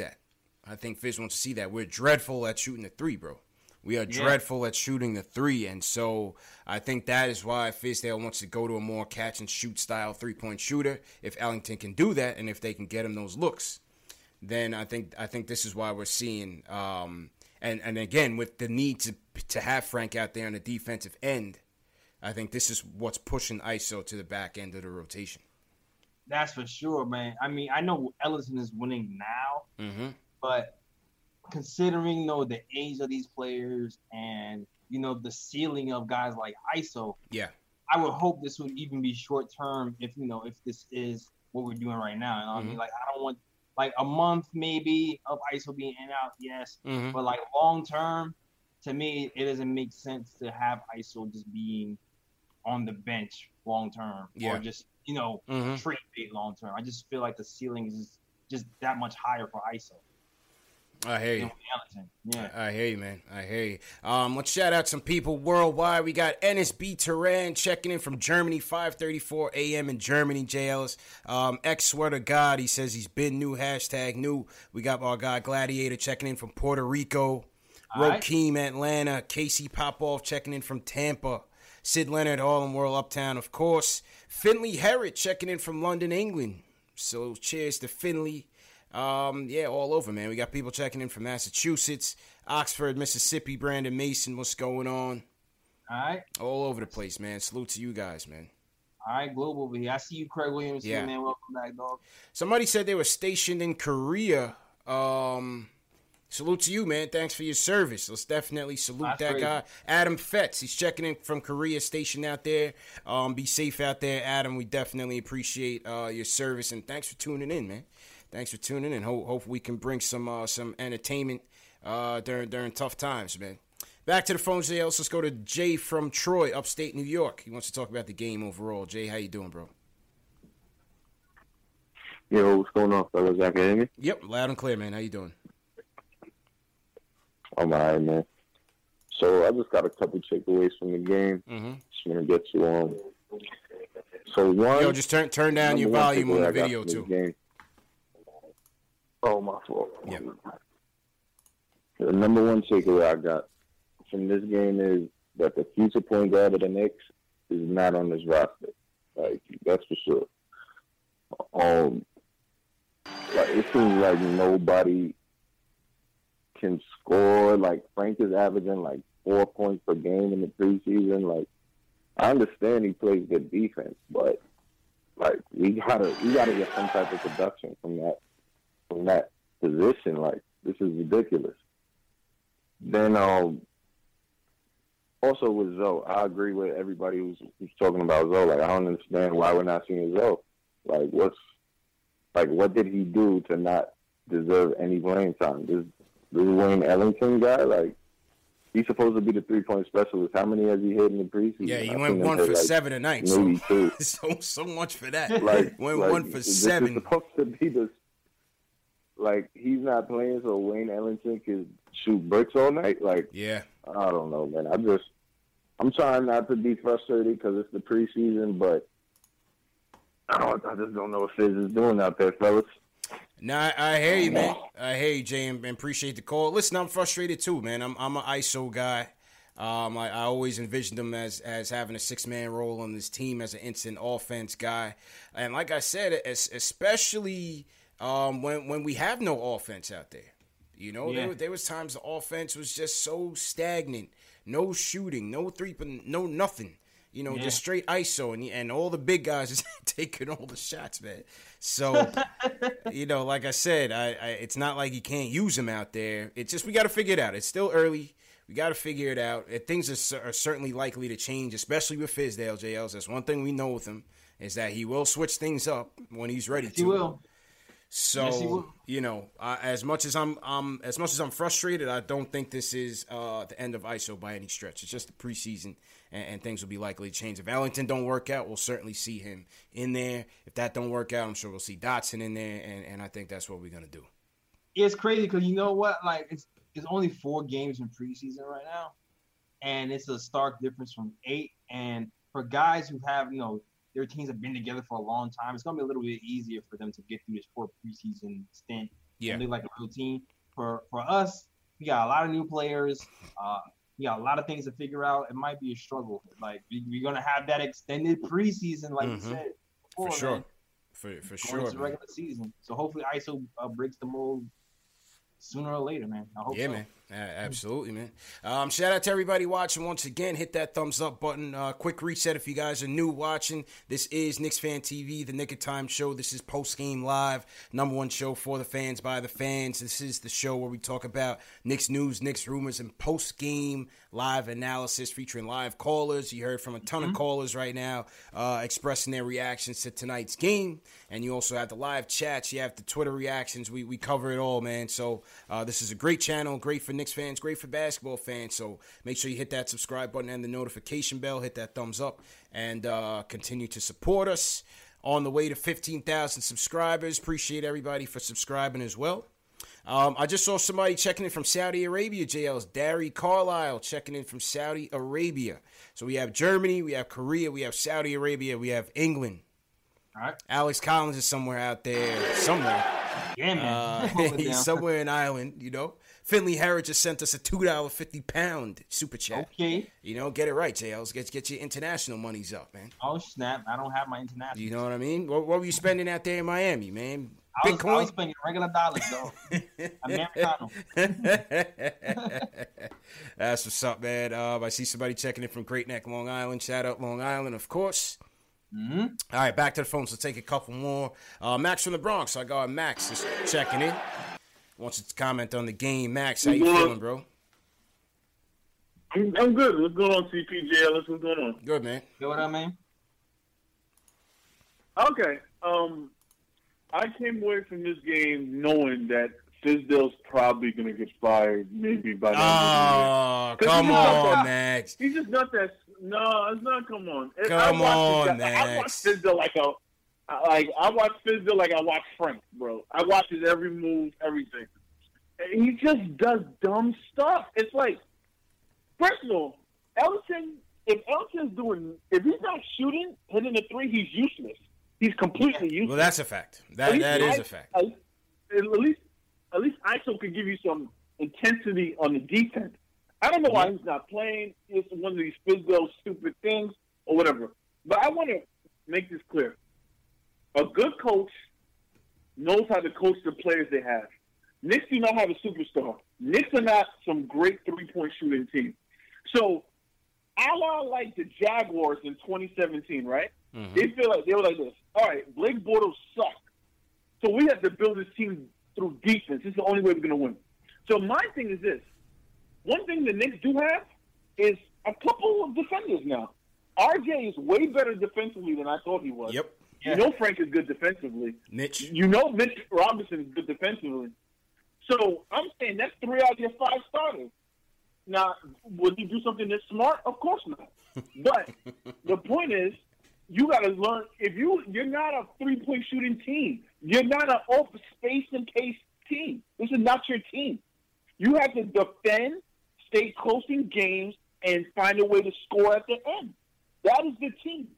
that. We're dreadful at shooting the three, bro. We are dreadful at shooting the three, and so I think that is why Fizdale wants to go to a more catch-and-shoot style three-point shooter. If Ellington can do that, and if they can get him those looks, then I think this is why we're seeing. And again, with the need to have Frank out there on the defensive end, I think this is what's pushing ISO to the back end of the rotation. That's for sure, man. I mean, I know Ellison is winning now, but considering, the age of these players and, the ceiling of guys like ISO, I would hope this would even be short-term if this is what we're doing right now. You know what I mean? I don't want, a month maybe of ISO being in out, yes, but, long-term, to me, it doesn't make sense to have ISO just being on the bench long-term or just – trade bait long term. I just feel like the ceiling is just that much higher for ISO. I hear you. Yeah. I hear you, man. I hear you. Let's shout out some people worldwide. We got NSB Turan checking in from Germany, 5:34 a.m. in Germany, J. Ellis. X swear to God, he says he's been new, #new. We got our guy Gladiator checking in from Puerto Rico. Rokeem, Atlanta. Casey Popoff checking in from Tampa. Sid Leonard, Harlem World Uptown, of course. Finley Herrod checking in from London, England. So cheers to Finley. All over, man. We got people checking in from Massachusetts, Oxford, Mississippi. Brandon Mason, what's going on? All right. All over the place, man. Salute to you guys, man. All right, global. I see you, Craig Williams. Yeah, man. Welcome back, dog. Somebody said they were stationed in Korea. Salute to you, man. Thanks for your service. Let's definitely salute guy. Adam Fetz, he's checking in from Korea, stationed out there. Be safe out there, Adam. We definitely appreciate your service, and thanks for tuning in, man. Thanks for tuning in. Hope we can bring some entertainment during tough times, man. Back to the phones, Jay. Let's go to Jay from Troy, upstate New York. He wants to talk about the game overall. Jay, how you doing, bro? Yo, what's going on, fellas? Y'all can hear me? Yep, loud and clear, man. How you doing? I'm all right, man. So I just got a couple takeaways from the game. Just want to get you on. So one, just turn down your volume on the video too. Oh, my fault. Yeah. The number one takeaway I got from this game is that the future point guard of the Knicks is not on this roster. That's for sure. It seems like nobody can score. Frank is averaging 4 points per game in the preseason. I understand he plays good defense, but we gotta get some type of production from that position. This is ridiculous. Then also with Zoe, I agree with everybody who's talking about Zoe. I don't understand why we're not seeing Zoe. What did he do to not deserve any blame time? This Wayne Ellington guy, he's supposed to be the 3-point specialist. How many has he hit in the preseason? Yeah, he went 1 for 7 tonight. Maybe two. So much for that. Went 1 for 7. This is supposed to be this. He's not playing, so Wayne Ellington can shoot bricks all night. Yeah. I don't know, man. I'm trying not to be frustrated because it's the preseason, but I just don't know what Fizz is doing out there, fellas. Nah, I hear you, man. I hear you, Jay, and appreciate the call. Listen, I'm frustrated too, man. I'm an ISO guy. I always envisioned him as having a six-man role on this team as an instant offense guy. And like I said, especially when we have no offense out there. You know, yeah. there was times the offense was just so stagnant. No shooting, no three, no nothing. You know, yeah. just straight ISO, and all the big guys is taking all the shots, man. So, you know, like I said, it's not like you can't use him out there. It's just we got to figure it out. It's still early. We got to figure it out. Things are certainly likely to change, especially with Fizdale, J. Ellis. That's one thing we know with him is that he will switch things up when he's ready to. He will. So, you know, as much as I'm frustrated, I don't think this is the end of ISO by any stretch. It's just the preseason, and things will be likely to change. If Ellington don't work out, we'll certainly see him in there. If that don't work out, I'm sure we'll see Dotson in there, and I think that's what we're gonna do. It's crazy because you know what? Like it's only 4 games in preseason right now, and it's a stark difference from 8. And for guys who have their teams have been together for a long time. It's going to be a little bit easier for them to get through this 4 preseason stint. Yeah. Look like a real team. For us, we got a lot of new players. We got a lot of things to figure out. It might be a struggle. Like, we're going to have that extended preseason, like you said. Before, for sure. Man. For sure. It's a regular season. So hopefully ISO breaks the mold sooner or later, man. I hope so. Man. Absolutely, man. Shout out to everybody watching. Once again, hit that thumbs up button. Quick reset if you guys are new watching. This is Knicks Fan TV, the Nick of Time show. This is post-game live, #1 show for the fans by the fans. This is the show where we talk about Knicks news, Knicks rumors, and post-game live analysis featuring live callers. You heard from a ton of callers right now expressing their reactions to tonight's game. And you also have the live chats. You have the Twitter reactions. We cover it all, man. So this is a great channel, great for Knicks fans, great for basketball fans. So make sure you hit that subscribe button and the notification bell. Hit that thumbs up and continue to support us on the way to 15,000 subscribers. Appreciate everybody for subscribing as well. I just saw somebody checking in from Saudi Arabia, JL's Darry Carlisle checking in from Saudi Arabia. So we have Germany, we have Korea, we have Saudi Arabia, we have England. All right. Alex Collins is somewhere out there, somewhere. Yeah, man. He's somewhere in Ireland, you know. Finley Harrod just sent us a $2.50 super chat. Okay. You know, get it right, JLs. Get your international monies up, man. Oh, snap. I don't have my international. You know what I mean? What were you spending out there in Miami, man? Bitcoin? I was spending regular dollars, though. Americano. That's what's up, man. I see somebody checking in from Great Neck, Long Island. Shout out Long Island, of course. Mm-hmm. All right, back to the phone. So take a couple more. Max from the Bronx. I got Max just checking in. Wants to comment on the game. Max, how you feeling, bro? I'm good. What's going on, CP, J. Ellis? What's going on? Good, man. You know what I mean? Okay. I came away from this game knowing that Fizdale's probably going to get fired maybe by the end of the year. Oh, come on, Max. He's just not that. No, it's not come on. Come on, Max. I watch Fizdale like a... I watch Fizdale like I watch Frank, bro. I watch his every move, everything. And he just does dumb stuff. It's like, first of all, if he's not shooting, hitting a three, he's useless. He's completely useless. Well, that's a fact. That is a fact. At least ISO could give you some intensity on the defense. I don't know why he's not playing. It's one of these Fizdale stupid things or whatever. But I want to make this clear. A good coach knows how to coach the players they have. Knicks do not have a superstar. Knicks are not some great three-point shooting team. So, a la like the Jaguars in 2017, right? Mm-hmm. They feel like they were like this. All right, Blake Bortles sucked. So we have to build this team through defense. This is the only way we're going to win. So my thing is this. One thing the Knicks do have is a couple of defenders now. RJ is way better defensively than I thought he was. Yep. You know Frank is good defensively. You know Mitch Robinson is good defensively. So I'm saying that's 3 out of your 5 starters. Now, would he do something that's smart? Of course not. But the point is, you got to learn. If you're not a three-point shooting team, you're not an open space and pace team. This is not your team. You have to defend, stay close in games, and find a way to score at the end. That is the team.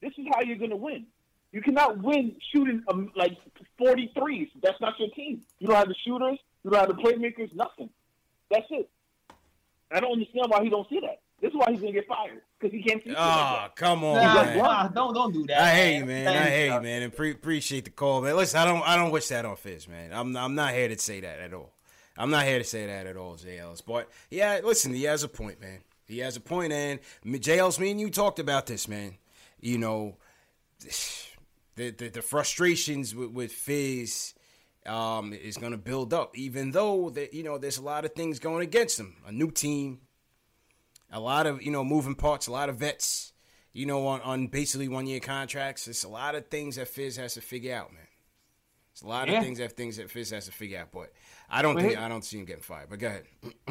This is how you're going to win. You cannot win shooting like 43s. That's not your team. You don't have the shooters. You don't have the playmakers. Nothing. That's it. I don't understand why he don't see that. This is why he's going to get fired, because he can't see that. Come on, man. Don't do that. I hate you, man. And appreciate the call, man. Listen, I don't wish that on Fizz, man. I'm not here to say that at all. I'm not here to say that at all, J. Ellis. But, yeah, listen, he has a point, man. He has a point, and J. Ellis, me and you talked about this, man. You know, the frustrations with Fizz is going to build up, even though, that you know, there's a lot of things going against him. A new team. A lot of, you know, moving parts, a lot of vets, you know, on basically one-year contracts. It's a lot of things that Fizz has to figure out, man. It's a lot of things that Fizz has to figure out, but I don't see him getting fired. But go ahead.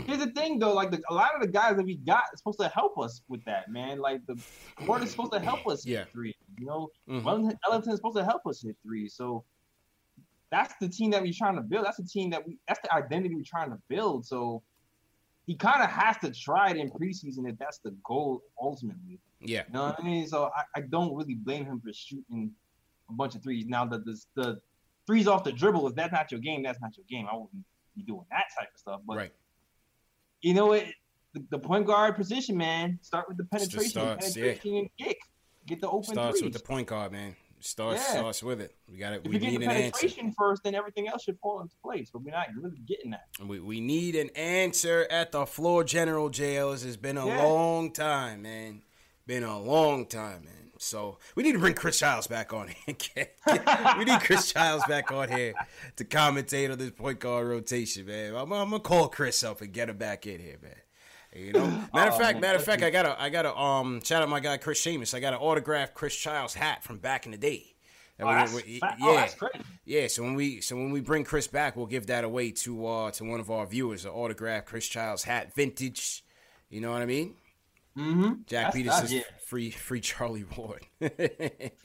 Here's the thing, though. Like, a lot of the guys that we got are supposed to help us with that, man. Like, the court is supposed to help us hit three. You know, Ellington is supposed to help us hit three. So that's the team that we're trying to build. That's the team that's the identity we're trying to build. So he kind of has to try it in preseason if that's the goal ultimately. Yeah. You know what I mean? So I don't really blame him for shooting a bunch of threes. Now, the threes off the dribble, if that's not your game, that's not your game. I wouldn't be doing that type of stuff. But, you know what? The point guard position, man, start with the penetration. And kick. Get the open starts threes. Starts with the point guard, man. Starts with it. We got it. We need an answer. If you get the penetration first, then everything else should fall into place. But we're not really getting that. We need an answer at the floor, General J. Ellis. It's been a long time, man. So we need to bring Chris Childs back on here. We need Chris Childs back on here to commentate on this point guard rotation, man. I'm gonna call Chris up and get him back in here, man. You know, matter of fact, I gotta shout out my guy Chris Sheamus. I got an autographed Chris Childs hat from back in the day. That's crazy. Yeah. So when we bring Chris back, we'll give that away to one of our viewers, an autographed Chris Childs hat, vintage. You know what I mean? Mm-hmm. Jack Peterson's free Charlie Ward.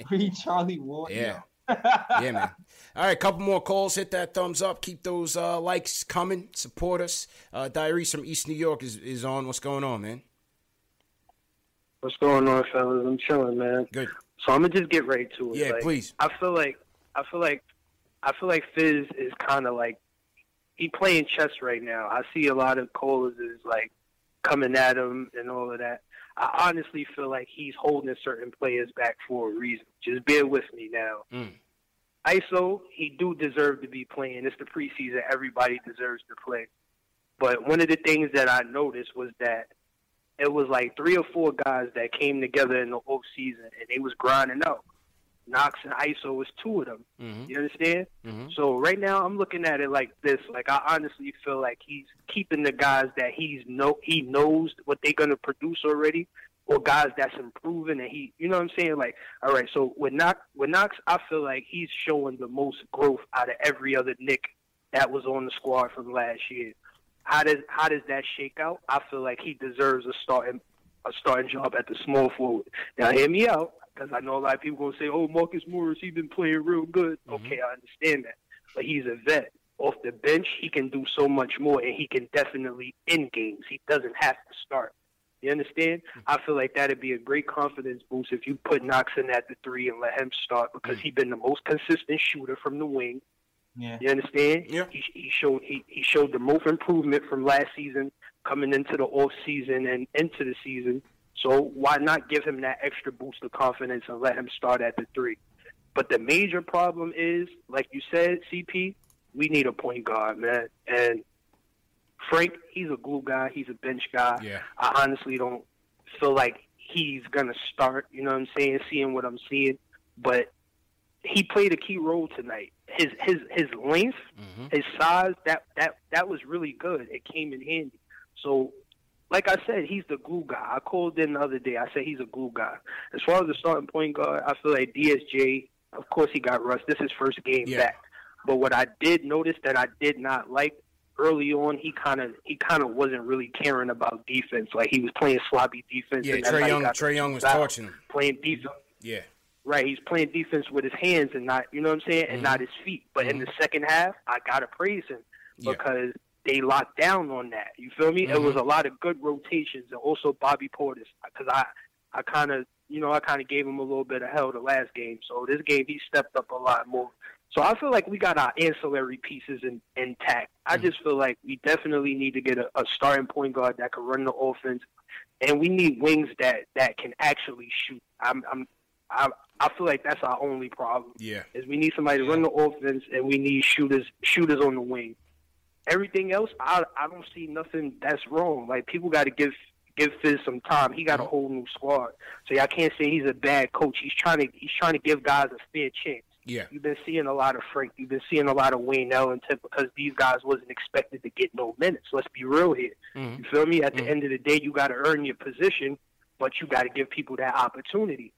Free Charlie Ward. Yeah. Yeah, man. All right, couple more calls. Hit that thumbs up. Keep those likes coming. Support us. Diaries from East New York is on. What's going on, man? What's going on, fellas? I'm chilling, man. Good. So I'm gonna just get right to it. Yeah, like, please. I feel like Fizz is kind of like he playing chess right now. I see a lot of callers is like coming at him and all of that. I honestly feel like he's holding certain players back for a reason. Just bear with me now. Iso, he do deserve to be playing. It's the preseason. Everybody deserves to play. But one of the things that I noticed was that it was like 3 or 4 guys that came together in the offseason, and they was grinding out. Knox and Iso was 2 of them. Mm-hmm. You understand? Mm-hmm. So right now I'm looking at it like this. Like I honestly feel like he's keeping the guys that he knows what they're going to produce already, or guys that's improving and he, you know what I'm saying? Like, all right, so with Knox, I feel like he's showing the most growth out of every other Nick that was on the squad from last year. How does that shake out? I feel like he deserves a starting job at the small forward. Now hear me out. Because I know a lot of people gonna say, "Oh, Marcus Morris, he's been playing real good." Mm-hmm. Okay, I understand that, but he's a vet. Off the bench, he can do so much more, and he can definitely end games. He doesn't have to start. You understand? Mm-hmm. I feel like that'd be a great confidence boost if you put Knox in at the 3 and let him start because he's been the most consistent shooter from the wing. Yeah. You understand? Yeah. He showed the most improvement from last season coming into the off season and into the season. So why not give him that extra boost of confidence and let him start at the 3? But the major problem is, like you said, CP, we need a point guard, man. And Frank, he's a glue guy. He's a bench guy. Yeah. I honestly don't feel like he's going to start, you know what I'm saying, seeing what I'm seeing. But he played a key role tonight. His length, his size, that was really good. It came in handy. So like I said, he's the glue guy. I called in the other day. I said he's a glue guy. As far as the starting point guard, I feel like DSJ, of course he got rust. This is his first game back. But what I did notice that I did not like early on, he kind of wasn't really caring about defense. Like he was playing sloppy defense. Yeah, Trae Young was torching him. Playing defense. Yeah. Right, he's playing defense with his hands and not, you know what I'm saying, and not his feet. But in the second half, I got to praise him because – they locked down on that. You feel me? It was a lot of good rotations, and also Bobby Portis, because I kind of gave him a little bit of hell the last game. So this game he stepped up a lot more. So I feel like we got our ancillary pieces intact. I just feel like we definitely need to get a starting point guard that can run the offense, and we need wings that can actually shoot. I feel like that's our only problem. Yeah, is we need somebody to run the offense, and we need shooters on the wing. Everything else, I don't see nothing that's wrong. Like, people got to give Fizz some time. He got a whole new squad, so y'all can't say he's a bad coach. He's trying to give guys a fair chance. Yeah, you've been seeing a lot of Frank. You've been seeing a lot of Wayne Ellington because these guys wasn't expected to get no minutes. Let's be real here. Mm-hmm. You feel me? At the end of the day, you got to earn your position, but you got to give people that opportunity.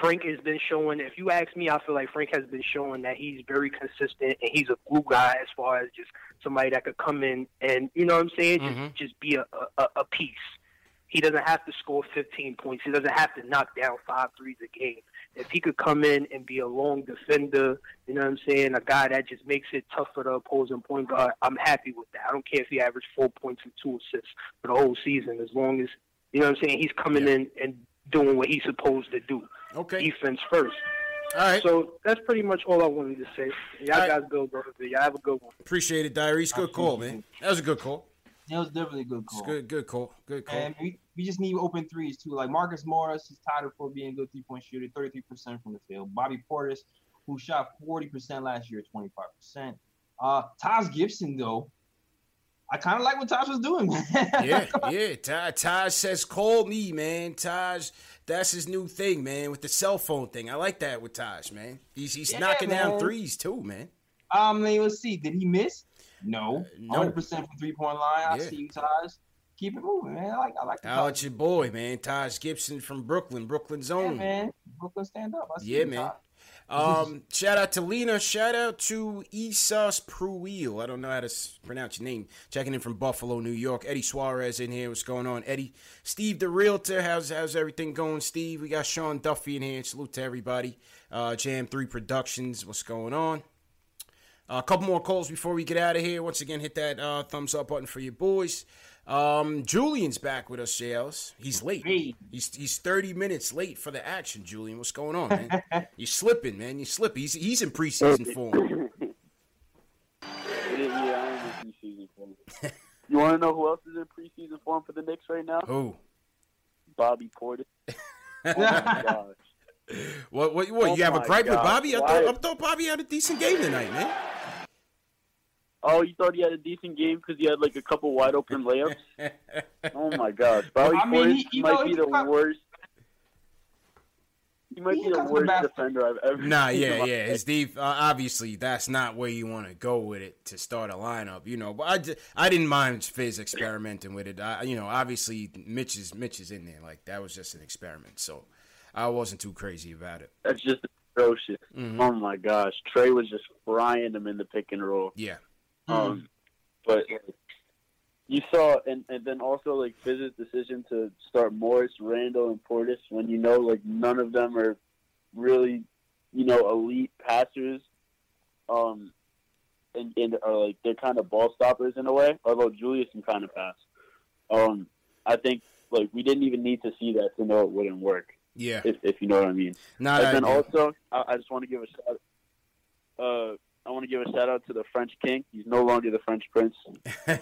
Frank has been showing, if you ask me, I feel like Frank has been showing that he's very consistent and he's a glue guy as far as just somebody that could come in and, you know what I'm saying, just be a piece. He doesn't have to score 15 points. He doesn't have to knock down 5 threes a game. If he could come in and be a long defender, you know what I'm saying, a guy that just makes it tough for the opposing point guard, I'm happy with that. I don't care if he averaged 4 points and 2 assists for the whole season, as long as, you know what I'm saying, he's coming in and doing what he's supposed to do. Okay. Defense first. All right. So that's pretty much all I wanted to say. Y'all guys go, brother. Y'all have a good one. Appreciate it, Diaries. Good call, man. That was a good call. That was definitely a good call. Good call. And we just need open threes, too. Like, Marcus Morris is titled for being a good three-point shooter, 33% from the field. Bobby Portis, who shot 40% last year, 25%. Taj Gibson, though, I kind of like what Taj was doing, man. Taj says, call me, man. Taj, that's his new thing, man, with the cell phone thing. I like that with Taj, man. He's knocking down threes, too, man. Let's see. Did he miss? No. 100% from three-point line. I see you, Taj. Keep it moving, man. I like that. Out your boy, man. Taj Gibson from Brooklyn. Brooklyn's own. Yeah, man. Brooklyn stand up. I see you, man. Taj. Shout out to Lena. Shout out to Esas Pruil. I don't know how to pronounce your name. Checking in from Buffalo, New York. Eddie Suarez in here. What's going on, Eddie? Steve the Realtor. How's everything going, Steve? We got Sean Duffy in here. Salute to everybody. Jam 3 Productions. What's going on? A couple more calls before we get out of here. Once again, hit that thumbs up button for your boys. Julian's back with us, J. Ellis. He's late. He's 30 minutes late for the action, Julian. What's going on, man? You're slipping, man. You're slipping. He's in preseason form. Yeah, I'm in preseason form. You want to know who else is in preseason form for the Knicks right now? Who? Bobby Portis. Oh, my gosh. What? You have a gripe with Bobby? I thought Bobby had a decent game tonight, man. Oh, you thought he had a decent game because he had, like, a couple wide-open layups? Oh, my gosh. Bobby Portis might be the worst. He might be the worst defender I've ever seen. Nah, yeah. Steve, obviously, that's not where you want to go with it to start a lineup, you know. But I didn't mind Fizz experimenting with it. Obviously, Mitch is in there. Like, that was just an experiment. So, I wasn't too crazy about it. That's just atrocious. Mm-hmm. Oh, my gosh. Trae was just frying him in the pick and roll. Yeah. But you saw, and then also, like, Fizz's decision to start Morris, Randle, and Portis when, you know, like, none of them are really, you know, elite passers, and are, like, they're kind of ball stoppers in a way, although Julius can kind of pass. I think, like, we didn't even need to see that to know it wouldn't work. Yeah. If you know what I mean. I just want to give a shout out. I want to give a shout-out to the French King. He's no longer the French Prince.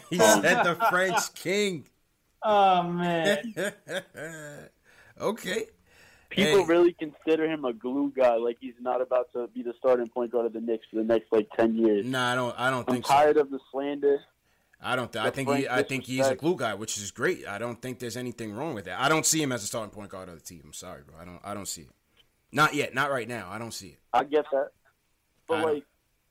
He said the French King. Oh, man. Okay. People really consider him a glue guy, like he's not about to be the starting point guard of the Knicks for the next, like, 10 years. No, I don't think so. I'm tired of the slander. I think he's a glue guy, which is great. I don't think there's anything wrong with that. I don't see him as a starting point guard of the team. I'm sorry, bro. I don't see it. Not yet. Not right now. I don't see it. I get that. But, like,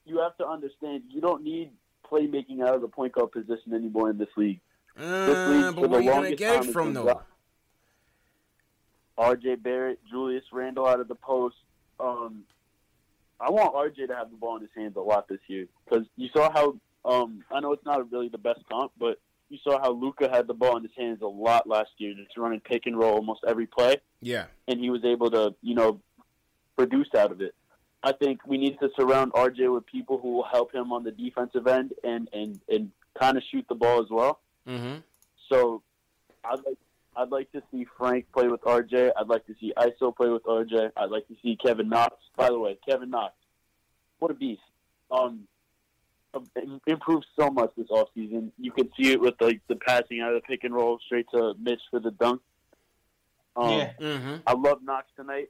you have to understand, you don't need playmaking out of the point guard position anymore in this league. This league, but where are you going to get it from, though? RJ Barrett, Julius Randle out of the post. I want RJ to have the ball in his hands a lot this year because you saw how I know it's not really the best comp, but you saw how Luka had the ball in his hands a lot last year, just running pick and roll almost every play. Yeah. And he was able to, you know, produce out of it. I think we need to surround RJ with people who will help him on the defensive end and kind of shoot the ball as well. Mm-hmm. So I'd like to see Frank play with RJ. I'd like to see Iso play with RJ. I'd like to see Kevin Knox. By the way, Kevin Knox, what a beast. Improved so much this offseason. You could see it with like the passing out of the pick and roll straight to Mitch for the dunk. I love Knox tonight,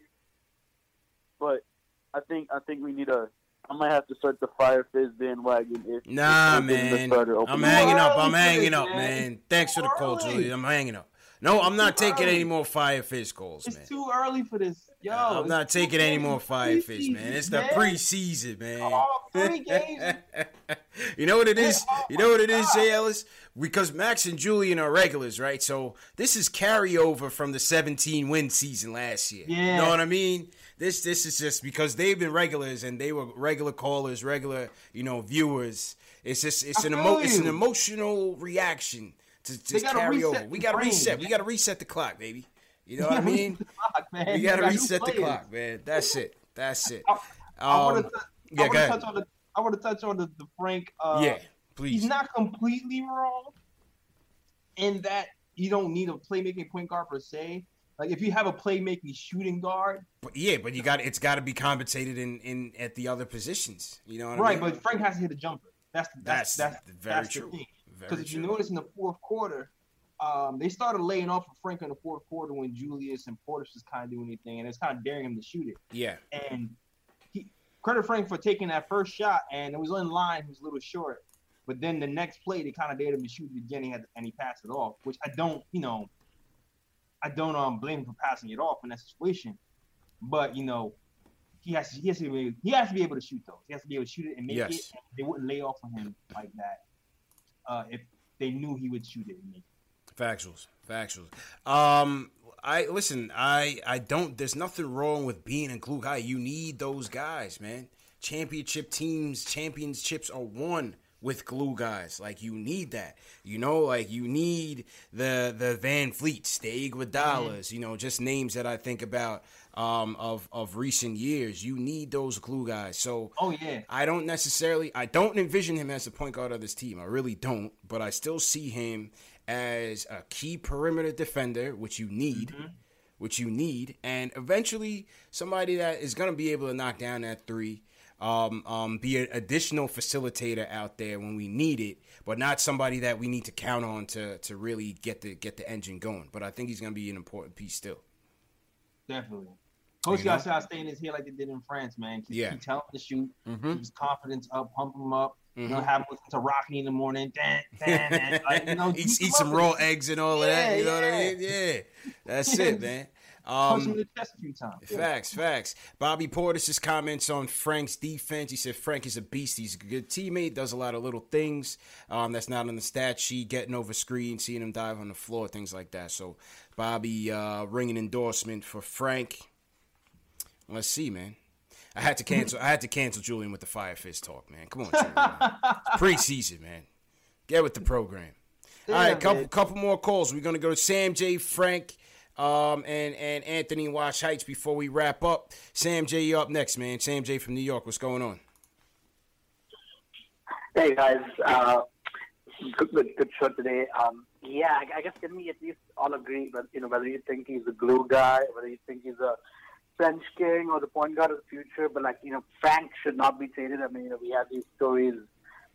but I think we need a. I might have to start the fire Fizz bandwagon. Nah, man. I'm hanging up, man. Thanks for the call, Julie. I'm hanging up. No, I'm not taking any more fire Fizz calls, man. It's too early for this. Yo, I'm not taking any more fire Fizz, man. It's the preseason, man. Oh, 3 games. You know what it is? You know what it is, J. Ellis? Because Max and Julian are regulars, right? So this is carryover from the 17-win season last year. Yeah. You know what I mean? This is just because they've been regulars and they were regular callers, regular, you know, viewers. It's just it's an emotional reaction to just carry over. We got to reset. We got to reset the clock, baby. You know what I mean? We got to reset the clock, man. That's it. I want to touch on the Frank. Yeah, please. He's not completely wrong in that you don't need a playmaking point guard per se. Like if you have a playmaking shooting guard, but you got it's got to be compensated in at the other positions. You know what I mean? Right, but Frank has to hit a jumper. That's very true. Because if you notice in the fourth quarter, they started laying off of Frank in the fourth quarter when Julius and Portis was kind of doing anything, and it's kind of daring him to shoot it. Yeah, and credit Frank for taking that first shot, and it was in line. He was a little short, but then the next play they kind of dared him to shoot it again. He passed it off, which I don't blame him for passing it off in that situation, but he has to be able to shoot though. He has to be able to shoot it and make it. And they wouldn't lay off on him like that if they knew he would shoot it and make it. Factuals. I don't. There's nothing wrong with being a glue guy. You need those guys, man. Championships are won with glue guys. Like, you need that. You know, like, you need the Van Fleets, the Iguodala's, you know, just names that I think about of recent years. You need those glue guys. So, I don't envision him as the point guard of this team. I really don't. But I still see him as a key perimeter defender, which you need. Mm-hmm. And eventually somebody that is going to be able to knock down that three. Be an additional facilitator out there when we need it, but not somebody that we need to count on to really get the engine going. But I think he's going to be an important piece still. Definitely. Coach got to start staying his head like they did in France, man. Keep telling him to shoot. Mm-hmm. Keep his confidence up, pump him up. Mm-hmm. You know, have him listen to Rocky in the morning. Like, you know, eat some raw eggs and all of that. You know what I mean? Yeah. That's it, man. Facts. Bobby Portis' comments on Frank's defense. He said, Frank is a beast. He's a good teammate, does a lot of little things. That's not on the stat sheet, getting over screen, seeing him dive on the floor, things like that. So Bobby ringing endorsement for Frank. Let's see, man. I had to cancel Julian with the fire fist talk, man. Come on, Julian. Preseason, man. Get with the program. All right, couple more calls. We're going to go to Sam J. Frank. And Anthony Wash Heights before we wrap up. Sam J, you up next, man. Sam J from New York. What's going on? Hey, guys. Good show today. I guess can we at least all agree that, you know, whether you think he's a glue guy, whether you think he's a French king or the point guard of the future, but, like, you know, Frank should not be traded. I mean, you know, we had these stories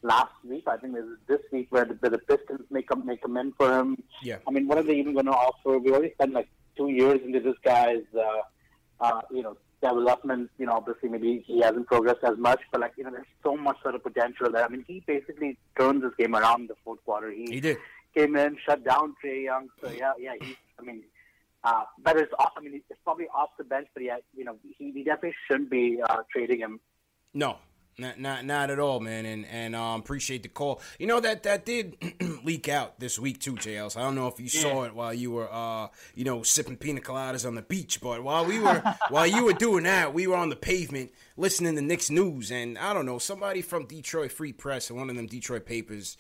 last week. I think this week where the Pistons make a mend for him. Yeah. I mean, what are they even going to offer? We already spent like 2 years into this guy's, development. You know, obviously maybe he hasn't progressed as much, but like, you know, there's so much sort of potential there. I mean, he basically turned this game around in the fourth quarter. He did. Came in, shut down Trae Young. So it's probably off the bench, but yeah, you know, he definitely shouldn't be trading him. No. Not at all, man, and appreciate the call. You know, that did leak out this week too, J. Ellis. I don't know if you saw it while you were, sipping pina coladas on the beach, but while you were doing that, we were on the pavement listening to Knicks news, and I don't know, somebody from Detroit Free Press or one of them Detroit papers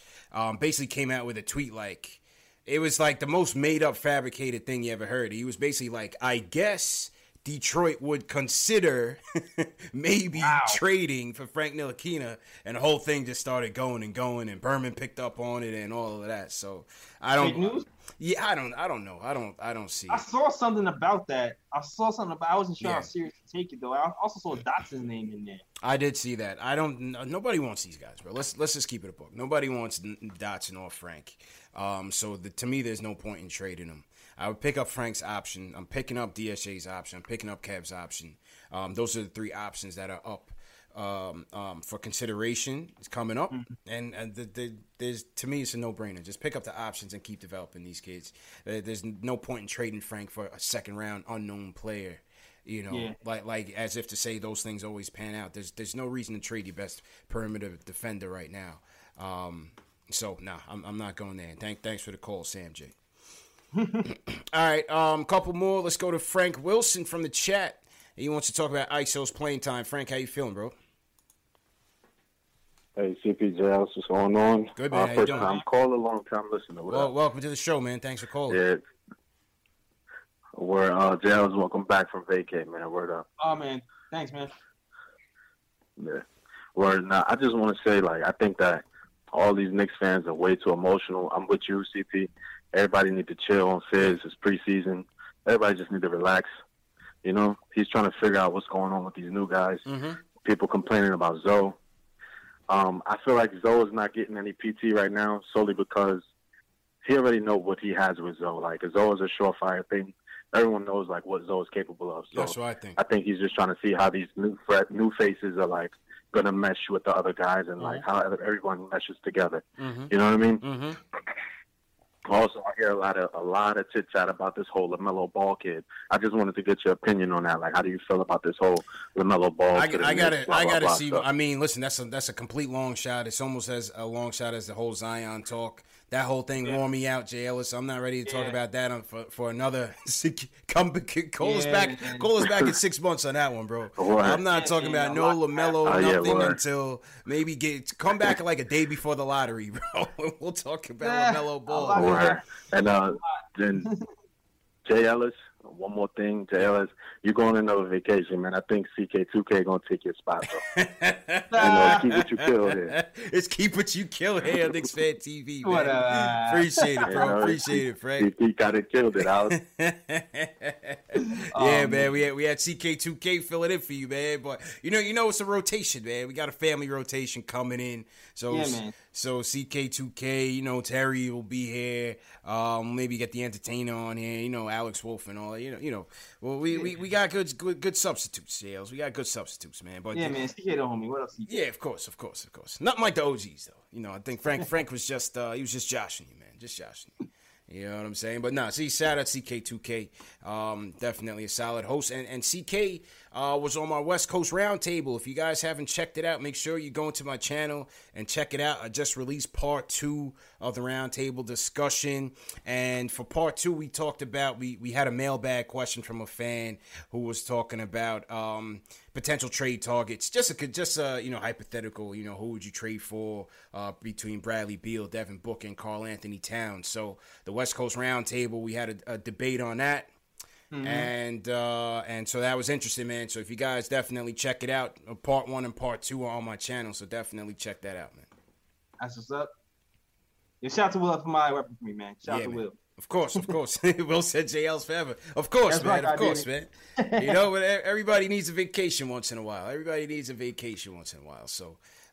basically came out with a tweet like, it was like the most made-up fabricated thing you ever heard. He was basically like, I guess Detroit would consider trading for Frank Ntilikina, and the whole thing just started going, and Berman picked up on it and all of that. So I don't know. I saw something about that. I wasn't sure how serious to take it though. I also saw Dotson's name in there. I did see that. I don't. Nobody wants these guys, bro. Let's just keep it a book. Nobody wants Dotson or Frank. So to me, there's no point in trading them. I would pick up Frank's option. I'm picking up DSA's option. I'm picking up Kev's option. Those are the three options that are up for consideration. It's coming up, and there's, to me, it's a no-brainer. Just pick up the options and keep developing these kids. There's no point in trading Frank for a second-round unknown player. You know, yeah. like as if to say those things always pan out. There's no reason to trade your best perimeter defender right now. I'm not going there. Thanks for the call, Sam J. All right, couple more. Let's go to Frank Wilson from the chat. He wants to talk about ISO's playing time. Frank, how you feeling, bro? Hey, CP, J. Ellis, what's going on? Good, man. First time caller, long time listener. Well, welcome to the show, man. Thanks for calling. Yeah. Word, J. Ellis, welcome back from vacay, man. Word up. Oh, man. Thanks, man. Yeah. Word. Now, I just want to say, I think that all these Knicks fans are way too emotional. I'm with you, CP. Everybody need to chill on Fizz. It's preseason. Everybody just need to relax. You know, he's trying to figure out what's going on with these new guys. Mm-hmm. People complaining about Zoe. I feel like Zoe is not getting any PT right now solely because he already knows what he has with Zoe. Zoe is a surefire thing. Everyone knows, what Zoe is capable of. So that's what I think. I think he's just trying to see how these new faces are, going to mesh with the other guys and, how everyone meshes together. Mm-hmm. You know what I mean? Mm-hmm. Also, I hear a lot of chit chat about this whole LaMelo Ball kid. I just wanted to get your opinion on that. How do you feel about this whole LaMelo Ball? I gotta see. Stuff. I mean, listen, that's a complete long shot. It's almost as a long shot as the whole Zion talk. That whole thing wore me out, J. Ellis. I'm not ready to talk about that for another. Call us back in 6 months on that one, bro. What? I'm not talking about no LaMelo, nothing until maybe come back like a day before the lottery, bro. We'll talk about LaMelo Ball. What? And then J. Ellis, one more thing, J. Ellis, you're going on another vacation, man. I think CK2K going to take your spot, bro. Keep what you kill here. It's keep what you kill here on Knicks Fan TV, man. Appreciate it, bro. Appreciate it, Frank. He got it killed it, Alex. Man. We had CK2K filling in for you, man. But, you know it's a rotation, man. We got a family rotation coming in. So, man. So CK2K, Terry will be here. Maybe get the entertainer on here. Alex Wolf and all. Well, we got good substitutes, Sales. We got good substitutes, man. But man, CK the homie. What else? Yeah, of course. Nothing like the OGs though. I think Frank was just he was just joshing you, man. Just joshing you. You know what I'm saying? But shout out CK2K. Definitely a solid host. And CK was on my West Coast Roundtable. If you guys haven't checked it out, make sure you go into my channel and check it out. I just released part 2 of the Roundtable discussion. And for part 2, we talked about, we had a mailbag question from a fan who was talking about potential trade targets. Just a hypothetical, who would you trade for between Bradley Beal, Devin Booker, and Karl Anthony Towns. So the West Coast Roundtable, we had a debate on that. Mm-hmm. And so that was interesting, man. So if you guys definitely check it out, part 1 and part 2 are on my channel. So definitely check that out, man. That's what's up. Yeah, shout out to Will for my weapon for me, man. Shout out to Will. Of course. Will said JL's forever. Of course, that's man. Right, of course, man. Everybody needs a vacation once in a while. So,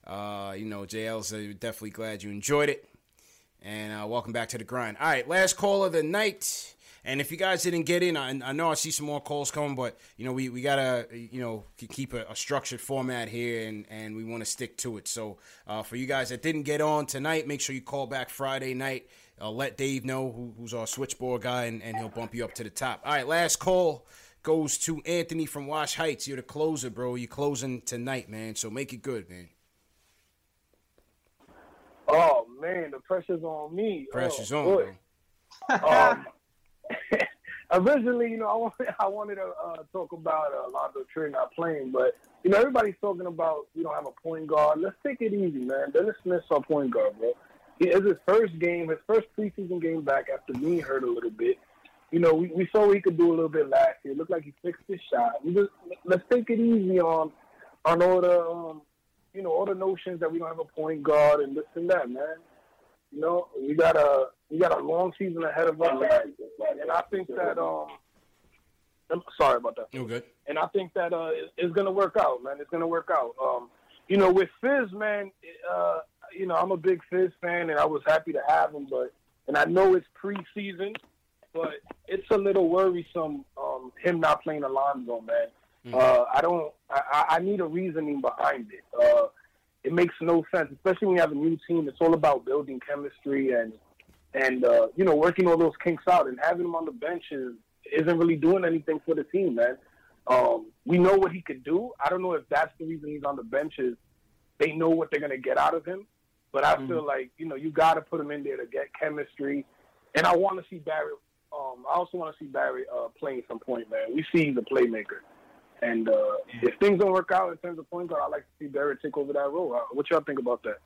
JL's definitely glad you enjoyed it. And welcome back to the grind. All right, last call of the night. And if you guys didn't get in, I know I see some more calls coming, but, we got to, keep a structured format here, and we want to stick to it. So for you guys that didn't get on tonight, make sure you call back Friday night. Let Dave know, who's our switchboard guy, and he'll bump you up to the top. All right, last call goes to Anthony from Wash Heights. You're the closer, bro. You're closing tonight, man, so make it good, man. Oh, man, the pressure's on me. Pressure's on, man. Originally, I wanted to talk about Alonzo Trier not playing, but, everybody's talking about we don't have a point guard. Let's take it easy, man. Dennis Smith's our point guard, man. It's his first game, his first preseason game back after being hurt a little bit. We saw what he could do a little bit last year. It looked like he fixed his shot. Let's take it easy on all the, all the notions that we don't have a point guard and this and that, man. We got a long season ahead of us, and I think that I'm sorry about that. You're good. And I think that it's going to work out, man. It's going to work out. You know, with Fizz, man, you know, I'm a big Fizz fan, and I was happy to have him. And I know it's preseason, but it's a little worrisome him not playing Alonzo, man. Mm-hmm. I need a reasoning behind it. It makes no sense, especially when you have a new team. It's all about building chemistry and you know, working all those kinks out. And having him on the bench isn't really doing anything for the team, man. We know what he could do. I don't know if that's the reason he's on the bench is they know what they're going to get out of him. But I feel like, you know, you got to put him in there to get chemistry. And I want to see Barry. I also want to see Barry play at some point, man. We see he's a playmaker. And if things don't work out in terms of point guard, I'd like to see Barry take over that role. What y'all think about that?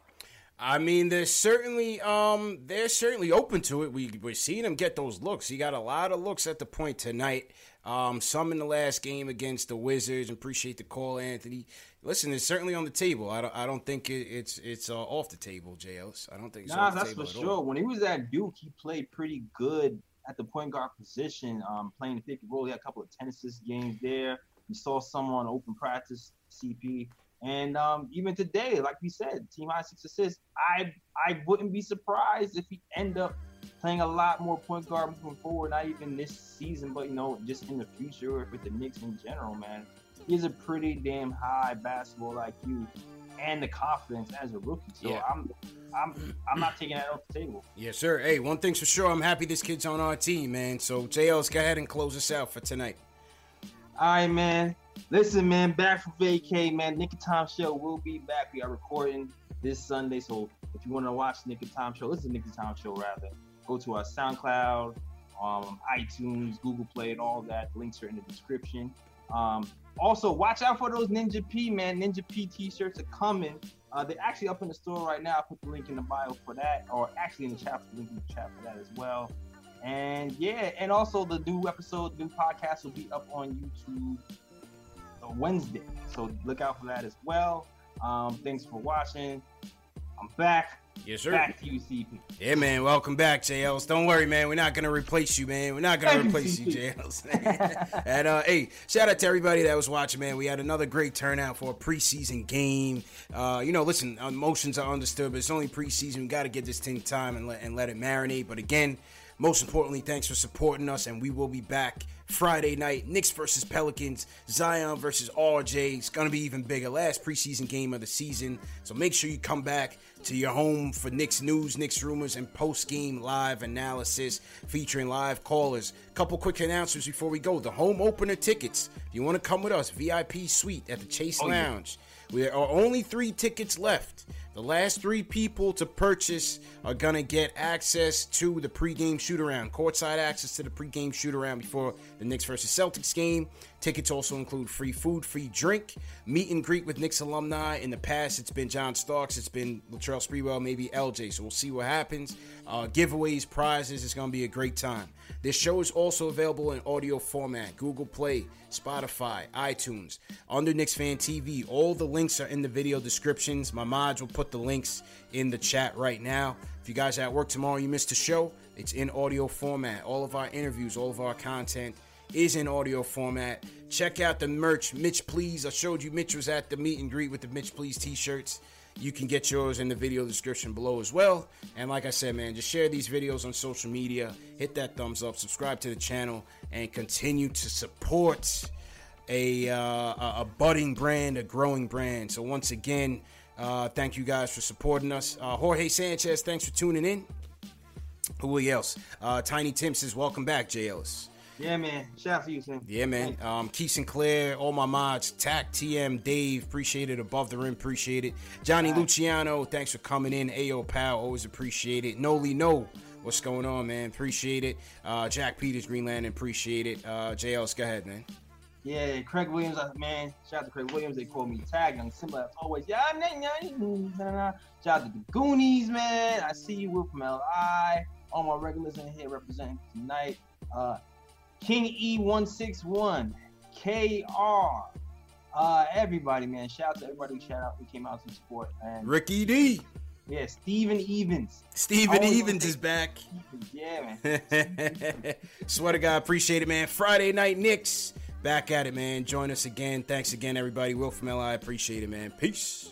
I mean, they're certainly open to it. We're seeing him get those looks. He got a lot of looks at the point tonight. Some in the last game against the Wizards. Appreciate the call, Anthony. Listen, it's certainly on the table. I don't think it's off the table, J. Ellis. I don't think it's off the table at all. That's for sure. When he was at Duke, he played pretty good at the point guard position, playing the 50 role. He had a couple of 10 assist games there. We saw some on open practice, CP. And even today, like we said, team high 6 assists. I wouldn't be surprised if he end up playing a lot more point guard moving forward, not even this season, but, you know, just in the future or with the Knicks in general, man. He has a pretty damn high basketball IQ and the confidence as a rookie. So yeah. I'm not taking that off the table. Yes, sir. Hey, one thing's for sure. I'm happy this kid's on our team, man. So, JLs, go ahead and close us out for tonight. All right, man. Listen, man, back from vacay, man. Nick of Time Show will be back. We are recording this Sunday, so if you want to watch Nick of Time Show, listen to Nick of Time Show, rather. Go to our SoundCloud, iTunes, Google Play, and all that. Links are in the description. Also, watch out for those Ninja P, man. Ninja P t-shirts are coming. They're actually up in the store right now. I put the link in the bio for that, or actually in the chat, the link in the chat for that as well. And, yeah, and also the new episode, new podcast will be up on YouTube Wednesday, so look out for that as well. Thanks for watching. I'm back. Yes, sir. Back to you, CP. Yeah, man. Welcome back, J. Ellis. Don't worry, man. We're not going to replace you, man. We're not going to replace you, J. Ellis. And, hey, shout out to everybody that was watching, man. We had another great turnout for a preseason game. You know, listen, emotions are understood, but it's only preseason. We got to get this thing time and let it marinate. But, again, most importantly, thanks for supporting us, and we will be back Friday night. Knicks versus Pelicans, Zion versus RJ. It's going to be even bigger. Last preseason game of the season, so make sure you come back to your home for Knicks news, Knicks rumors, and post-game live analysis featuring live callers. Couple quick announcements before we go. The home opener tickets. If you want to come with us, VIP suite at the Chase Lounge. Yeah. There are only 3 tickets left. The last 3 people to purchase are going to get access to the pregame shoot-around, courtside access to the pregame shoot-around before the Knicks versus Celtics game. Tickets also include free food, free drink, meet and greet with Knicks alumni. In the past, it's been John Starks, it's been Latrell Sprewell, maybe LJ, so we'll see what happens. Giveaways, prizes, it's going to be a great time. This show is also available in audio format, Google Play, Spotify, iTunes, under Knicks Fan TV. All the links are in the video descriptions. My mods will put the links in the chat right now. If you guys are at work tomorrow, you missed the show, it's in audio format. All of our interviews, all of our content is in audio format. Check out the merch, Mitch Please. I showed you Mitch was at the meet and greet with the Mitch Please t-shirts. You can get yours in the video description below as well. And like I said, man, just share these videos on social media. Hit that thumbs up, subscribe to the channel, and continue to support a budding brand, a growing brand. So once again, thank you guys for supporting us. Jorge Sanchez, thanks for tuning in. Who else? Tiny Tim says, welcome back, J. Ellis. Yeah, man. Shout out to you, Sam. Yeah, man. Keith Sinclair, all my mods, Tac, TM, Dave, appreciate it. Above the Rim, appreciate it. Johnny Luciano, thanks for coming in. Ayo Pal, always appreciate it. Noli No, what's going on, man? Appreciate it. Jack Peters, Greenland, appreciate it. JLs, go ahead, man. Yeah, Craig Williams, man. Shout out to Craig Williams. They call me Tag on Simba as always. Shout out to the Goonies, man. I see you, Will from LI. All my regulars in here representing tonight. King E161, KR, everybody, man. Shout out to everybody who came out to support. And Ricky D. Yeah, Steven Evans. Steven Evans is back. Yeah, man. Swear to God, appreciate it, man. Friday Night Knicks. Back at it, man. Join us again. Thanks again, everybody. Will from LI. Appreciate it, man. Peace.